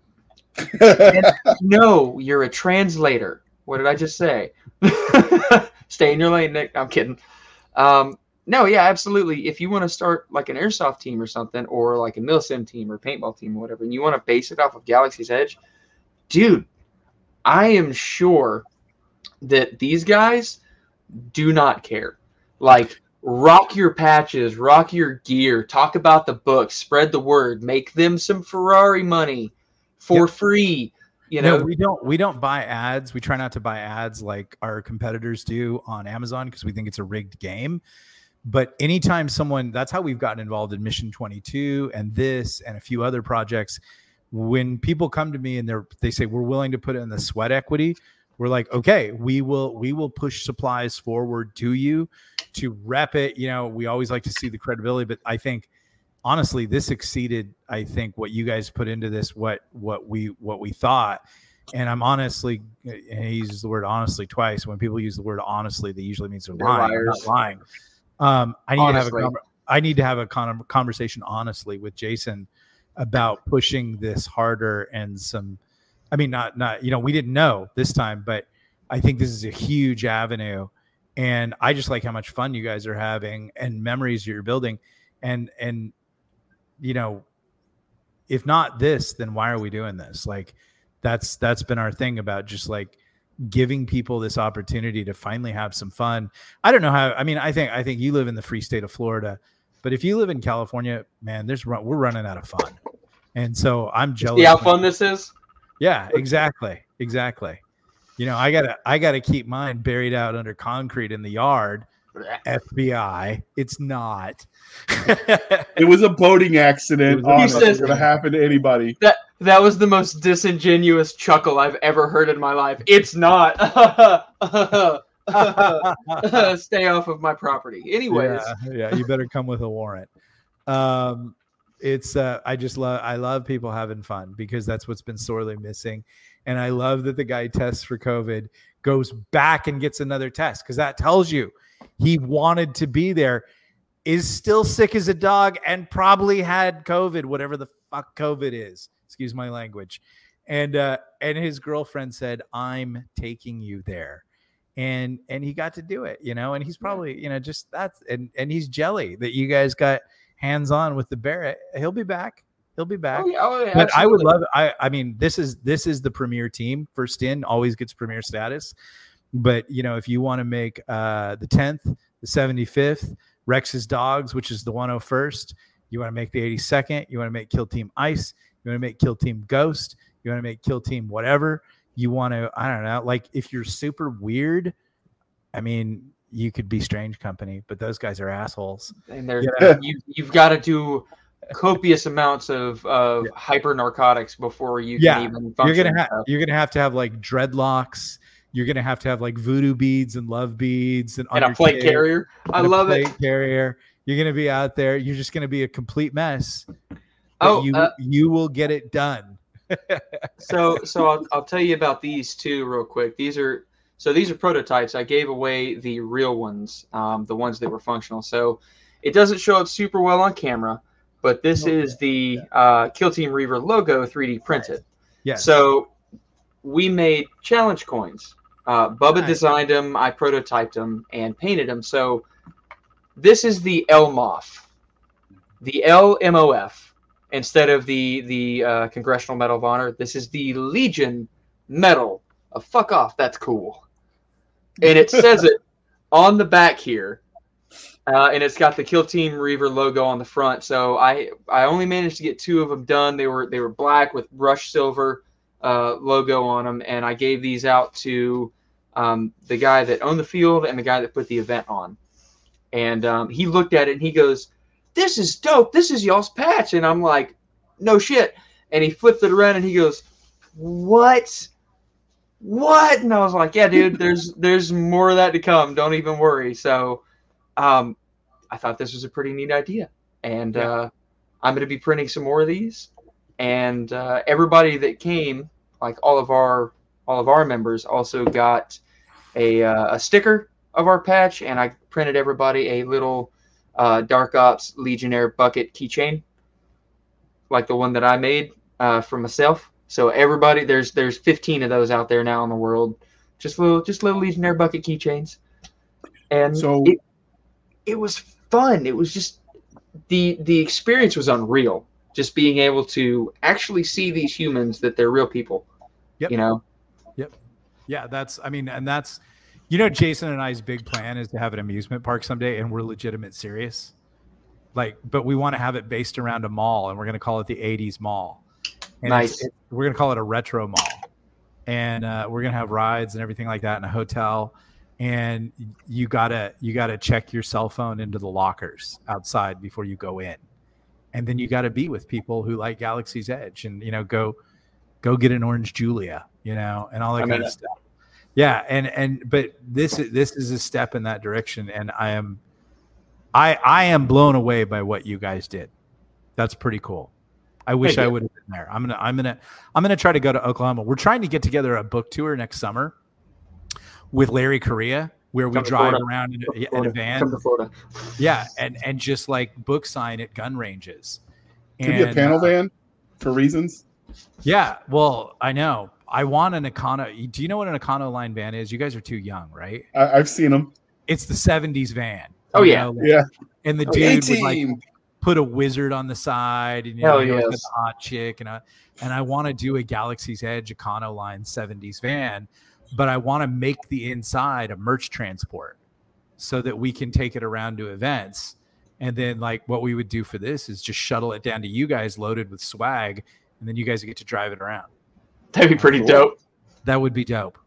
No, you're a translator. What did I just say? Stay in your lane, Nick. I'm kidding. No, yeah, absolutely. If you want to start like an airsoft team or something, or like a milsim team or paintball team or whatever, and you want to base it off of Galaxy's Edge, dude, I am sure that these guys do not care. Like, rock your patches, rock your gear, talk about the book, spread the word, make them some Ferrari money for free. You know, no, we don't buy ads. We try not to buy ads like our competitors do on Amazon because we think it's a rigged game. But anytime someone, that's how we've gotten involved in Mission 22 and this and a few other projects. When people come to me and they say we're willing to put in the sweat equity, we're like, okay, we will push supplies forward to you to rep it. You know, we always like to see the credibility, but I think, honestly, this exceeded, I think, what you guys put into this, what we thought. And I'm honestly, and he uses the word honestly twice. When people use the word honestly, that usually means they're lying. They're not lying. I need to have a conversation honestly with Jason about pushing this harder and some. I mean, not you know, we didn't know this time, but I think this is a huge avenue, and I just like how much fun you guys are having and memories you're building, and. You know, if not this, then why are we doing this? Like, that's been our thing about just like giving people this opportunity to finally have some fun. I don't know how. I mean, I think you live in the free state of Florida, but if you live in California, man, we're running out of fun, and so I'm jealous. See how fun this is? Yeah, exactly. You know, I gotta keep mine buried out under concrete in the yard. FBI, it's not. It was a boating accident. Honestly, it's gonna happen to anybody. That was the most disingenuous chuckle I've ever heard in my life. It's not. Stay off of my property. Anyways, yeah, you better come with a warrant. It's I love people having fun because that's what's been sorely missing. And I love that the guy tests for COVID, goes back and gets another test, because that tells you he wanted to be there, is still sick as a dog, and probably had COVID, whatever the fuck COVID is. Excuse my language. And his girlfriend said, I'm taking you there. And he got to do it, you know, and he's probably, you know, just that's, and he's jelly that you guys got hands on with the Barrett. He'll be back. He'll be back. Oh, yeah, but I would love, I mean, this is the premier team. First in always gets premier status. But, you know, if you want to make the 10th, the 75th, Rex's Dogs, which is the 101st, you want to make the 82nd, you want to make Kill Team Ice, you want to make Kill Team Ghost, you want to make Kill Team whatever, you want to, I don't know, like if you're super weird, I mean, you could be Strange Company, but those guys are assholes. And you've got to do copious amounts of hyper narcotics before you can even function. You're gonna have to have like dreadlocks. You're going to have like voodoo beads and love beads and a plate carrier. I love it. You're going to be out there. You're just going to be a complete mess. Oh, you will get it done. So I'll tell you about these two real quick. These are prototypes. I gave away the real ones, the ones that were functional. So it doesn't show up super well on camera, but this is the Kill Team Reaver logo 3D printed. Yes. So we made challenge coins. Bubba designed them, I prototyped them, and painted them. So this is the LMOF, the LMOF, instead of the Congressional Medal of Honor. This is the Legion Medal of Fuck Off. That's cool. And it says it on the back here, and it's got the Kill Team Reaver logo on the front. So I only managed to get two of them done. They were black with brushed silver logo on them, and I gave these out to the guy that owned the field and the guy that put the event on. And he looked at it and he goes, "This is dope. This is y'all's patch." And I'm like, "No shit." And he flipped it around and he goes, What? And I was like, "Yeah, dude, there's more of that to come. Don't even worry." So I thought this was a pretty neat idea. And I'm going to be printing some more of these. And everybody that came, like all of our members, also got a sticker of our patch. And I printed everybody a little Dark Ops Legionnaire bucket keychain, like the one that I made for myself. So everybody, there's 15 of those out there now in the world, just little Legionnaire bucket keychains, and so it was fun. It was just the experience was unreal. Just being able to actually see these humans that they're real people, you know. Yep. Yeah, that's. I mean, and that's, you know, Jason and I's big plan is to have an amusement park someday, and we're legitimate serious. Like, but we want to have it based around a mall, and we're going to call it the '80s mall. And nice. We're going to call it a retro mall, and we're going to have rides and everything like that in a hotel. And you gotta check your cell phone into the lockers outside before you go in. And then you got to be with people who like Galaxy's Edge and, you know, go get an orange Julia, you know, and all that kind of stuff. Yeah. And, but this is a step in that direction. And I am blown away by what you guys did. That's pretty cool. I wish I would have been there. I'm gonna try to go to Oklahoma. We're trying to get together a book tour next summer with Larry Correa, where we drive around in a van. Yeah, and just like book sign at gun ranges. Could be a panel van for reasons. Yeah, well, I know. I want an Econo. Do you know what an Econo line van is? You guys are too young, right? I've seen them. It's the 70s van. Oh, yeah. Like, yeah. And the dude would like put a wizard on the side, and you know, yes, a hot chick, and I want to do a Galaxy's Edge Econo line 70s van, but I want to make the inside a merch transport so that we can take it around to events. And then like what we would do for this is just shuttle it down to you guys loaded with swag, and then you guys get to drive it around. That'd be pretty dope. That would be dope.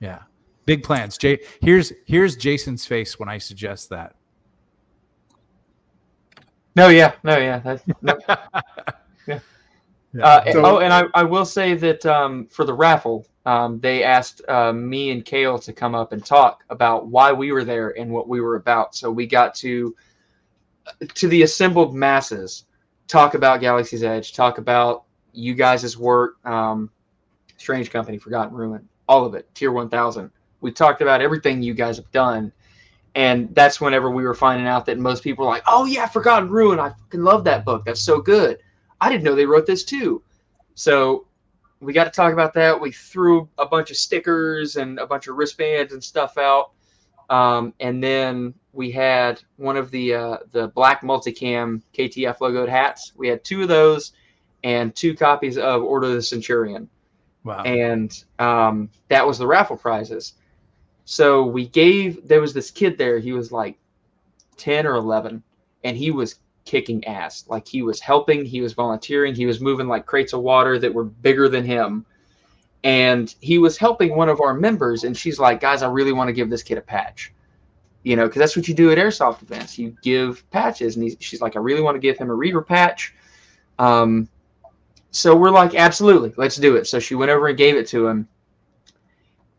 Yeah, big plans. Here's Jason's face when I suggest that. No, yeah. Yeah. And I will say that for the raffle, they asked me and Kale to come up and talk about why we were there and what we were about. So we got to the assembled masses, talk about Galaxy's Edge, talk about you guys' work, Strange Company, Forgotten Ruin, all of it, Tier 1000. We talked about everything you guys have done. And that's whenever we were finding out that most people were like, "Oh, yeah, Forgotten Ruin. I fucking love that book. That's so good. I didn't know they wrote this, too." So we got to talk about that. We threw a bunch of stickers and a bunch of wristbands and stuff out. And then we had one of the black multicam KTF logoed hats. We had two of those and two copies of Order of the Centurion. Wow. And that was the raffle prizes. So we gave, there was this kid there, he was like 10 or 11, and he was kicking ass. Like, he was helping, he was volunteering, he was moving like crates of water that were bigger than him. And he was helping one of our members, and she's like, "Guys, I really want to give this kid a patch." You know, because that's what you do at Airsoft events. You give patches, and she's like, "I really want to give him a Reaver patch." So we're like, "Absolutely, let's do it." So she went over and gave it to him.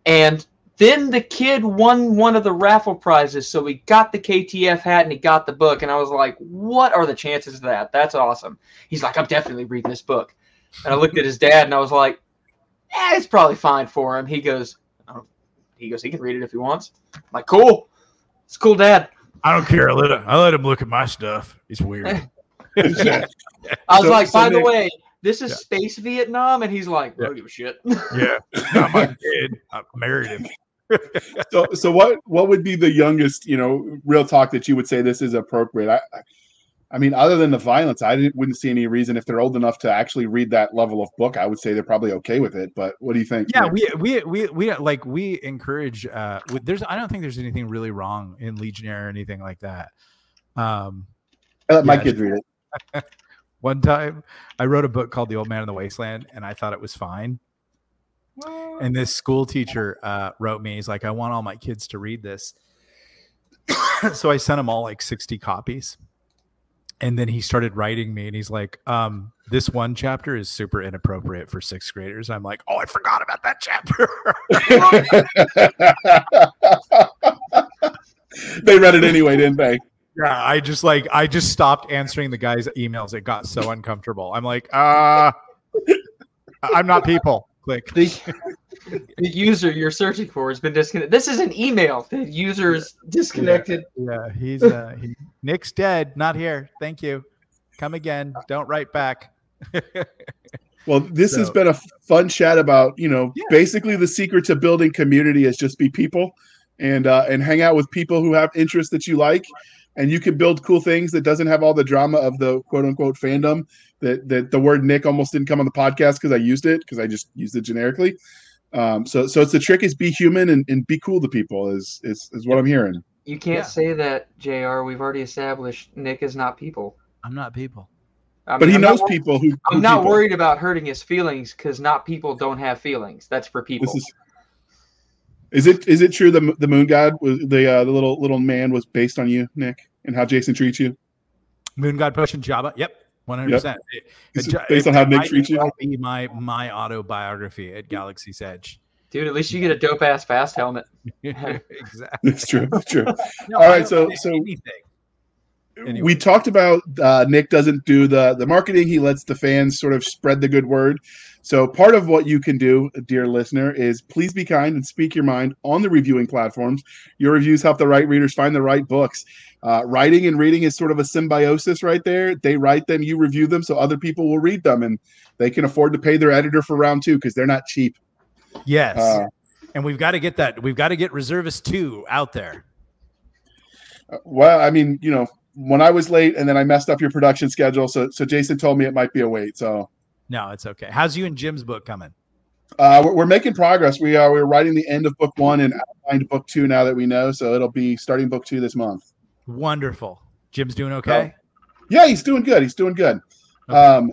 And then the kid won one of the raffle prizes, so we got the KTF hat and he got the book. And I was like, "What are the chances of that? That's awesome." He's like, "I'm definitely reading this book." And I looked at his dad and I was like, "Yeah, it's probably fine for him." He goes, "He can read it if he wants." I'm like, "Cool. It's cool, Dad. I don't care. I let him look at my stuff. It's weird." I was like, by the way, "This is Space Vietnam," and he's like, "I don't give a shit." Yeah, not my kid. I married him. So what would be the youngest, you know, real talk that you would say this is appropriate? I mean, other than the violence, I wouldn't see any reason. If they're old enough to actually read that level of book, I would say they're probably okay with it. But what do you think? Yeah, we encourage. I don't think there's anything really wrong in Legionnaire or anything like that. I let my kids read it. One time I wrote a book called The Old Man in the Wasteland, and I thought it was fine. What? And this school teacher wrote me. He's like, I want all my kids to read this. So I sent him all like 60 copies. And then he started writing me, and he's like, this one chapter is super inappropriate for sixth graders. I'm like, oh, I forgot about that chapter. They read it anyway, didn't they? Yeah, I just stopped answering the guy's emails. It got so uncomfortable. I'm like, I'm not people. Click. The user you're searching for has been disconnected. This is an email. The user is disconnected. Yeah, he's Nick's dead. Not here. Thank you. Come again. Don't write back. Well, this has been a fun chat about, basically the secret to building community is just be people and hang out with people who have interests that you like. And you can build cool things that doesn't have all the drama of the quote unquote fandom. That the word Nick almost didn't come on the podcast because I used it, because I just used it generically. So it's the trick is be human and be cool to people is what I'm hearing. You can't say that, JR. We've already established Nick is not people. I'm not people. But he knows people who. I'm not worried about hurting his feelings because not people don't have feelings. That's for people. Is it true the moon god was the little man was based on you, Nick, and how Jason treats you? Moon god potion Jabba. Yep. 100%. Based on how Nick treats you. Be my autobiography at Galaxy's Edge. Dude, at least you get a dope ass fast helmet. Exactly. It's true. It's true. No, all right, anyway. We talked about Nick doesn't do the marketing. He lets the fans sort of spread the good word. So part of what you can do, dear listener, is please be kind and speak your mind on the reviewing platforms. Your reviews help the right readers find the right books. Writing and reading is sort of a symbiosis right there. They write them, you review them, so other people will read them. And they can afford to pay their editor for round two because they're not cheap. Yes. And we've got to get that. We've got to get Reservus 2 out there. Well, I mean, when I was late and then I messed up your production schedule. So Jason told me it might be a wait. So no, it's okay. How's you and Jim's book coming? We're making progress. We're writing the end of book one and outlined book two now that we know. So it'll be starting book two this month. Wonderful. Jim's doing okay. Yeah, he's doing good. He's doing good. Okay.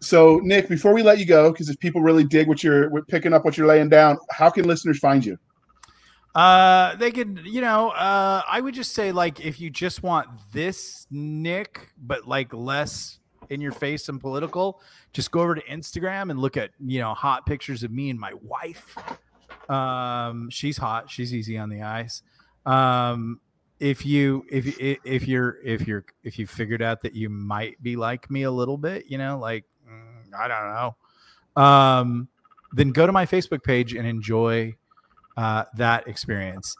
So Nick, before we let you go, because if people really dig what we're picking up, what you're laying down, how can listeners find you? They could, I would just say, like, if you just want this Nick, but like less in your face and political, just go over to Instagram and look at, hot pictures of me and my wife. She's hot. She's easy on the eyes. If you figured out that you might be like me a little bit, I don't know. Then go to my Facebook page and enjoy that experience.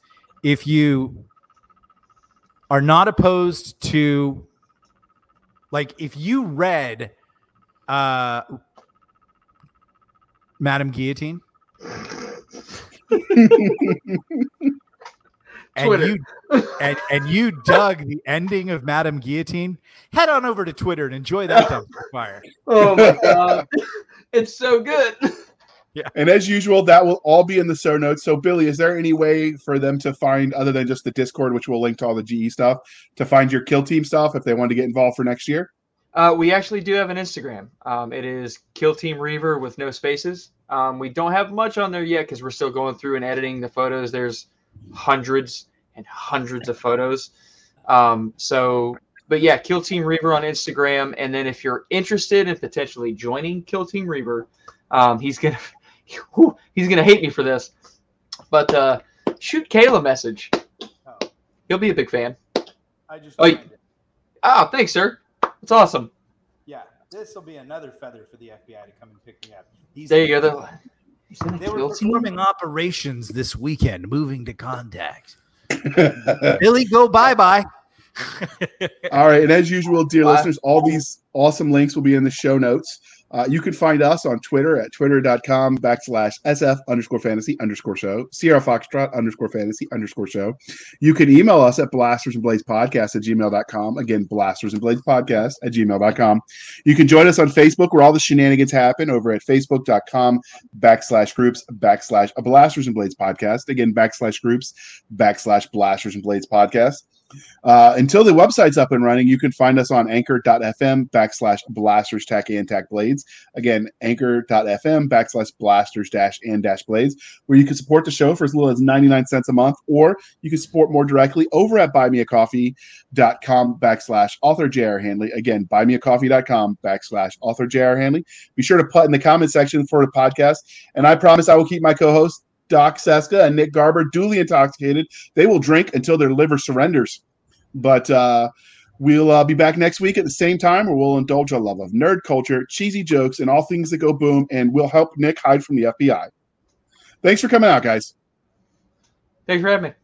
If you are not opposed to, like, if you read Madame Guillotine and you dug the ending of Madame Guillotine, head on over to Twitter and enjoy that dumpster fire. Oh my god, it's so good. Yeah. And as usual, that will all be in the show notes. So, Billy, is there any way for them to find, other than just the Discord, which we'll link to all the GE stuff, to find your Kill Team stuff if they want to get involved for next year? We actually do have an Instagram. It is Kill Team Reaver with no spaces. We don't have much on there yet because we're still going through and editing the photos. There's hundreds and hundreds of photos. But yeah, Kill Team Reaver on Instagram. And then if you're interested in potentially joining Kill Team Reaver, he's gonna hate me for this, but shoot Kale a message. Oh. He'll be a big fan. Thanks, sir. That's awesome. Yeah, this will be another feather for the FBI to come and pick me up. They were performing operations this weekend, moving to contact. Billy, go bye-bye. All right, and as usual, dear listeners, all these awesome links will be in the show notes. You can find us on Twitter at twitter.com/SF_fantasy_show, Sierra Foxtrot _fantasy_show. You can email us at blastersandbladespodcast@gmail.com. Again, blastersandbladespodcast@gmail.com. You can join us on Facebook where all the shenanigans happen over at facebook.com/groups/blastersandbladespodcast. Again, /groups/blastersandbladespodcast. Until the website's up and running, you can find us on anchor.fm/blasters-and-blades. Again, anchor.fm/blasters-and-blades, where you can support the show for as little as 99 cents a month, or you can support more directly over at buymeacoffee.com/author J.R. Handley. Again, buymeacoffee.com/author J.R. Handley. Be sure to put in the comment section for the podcast, and I promise I will keep my co-hosts Doc Seska and Nick Garber duly intoxicated. They will drink until their liver surrenders. But we'll be back next week at the same time, where we'll indulge our love of nerd culture, cheesy jokes, and all things that go boom, and we'll help Nick hide from the FBI. Thanks for coming out, guys. Thanks for having me.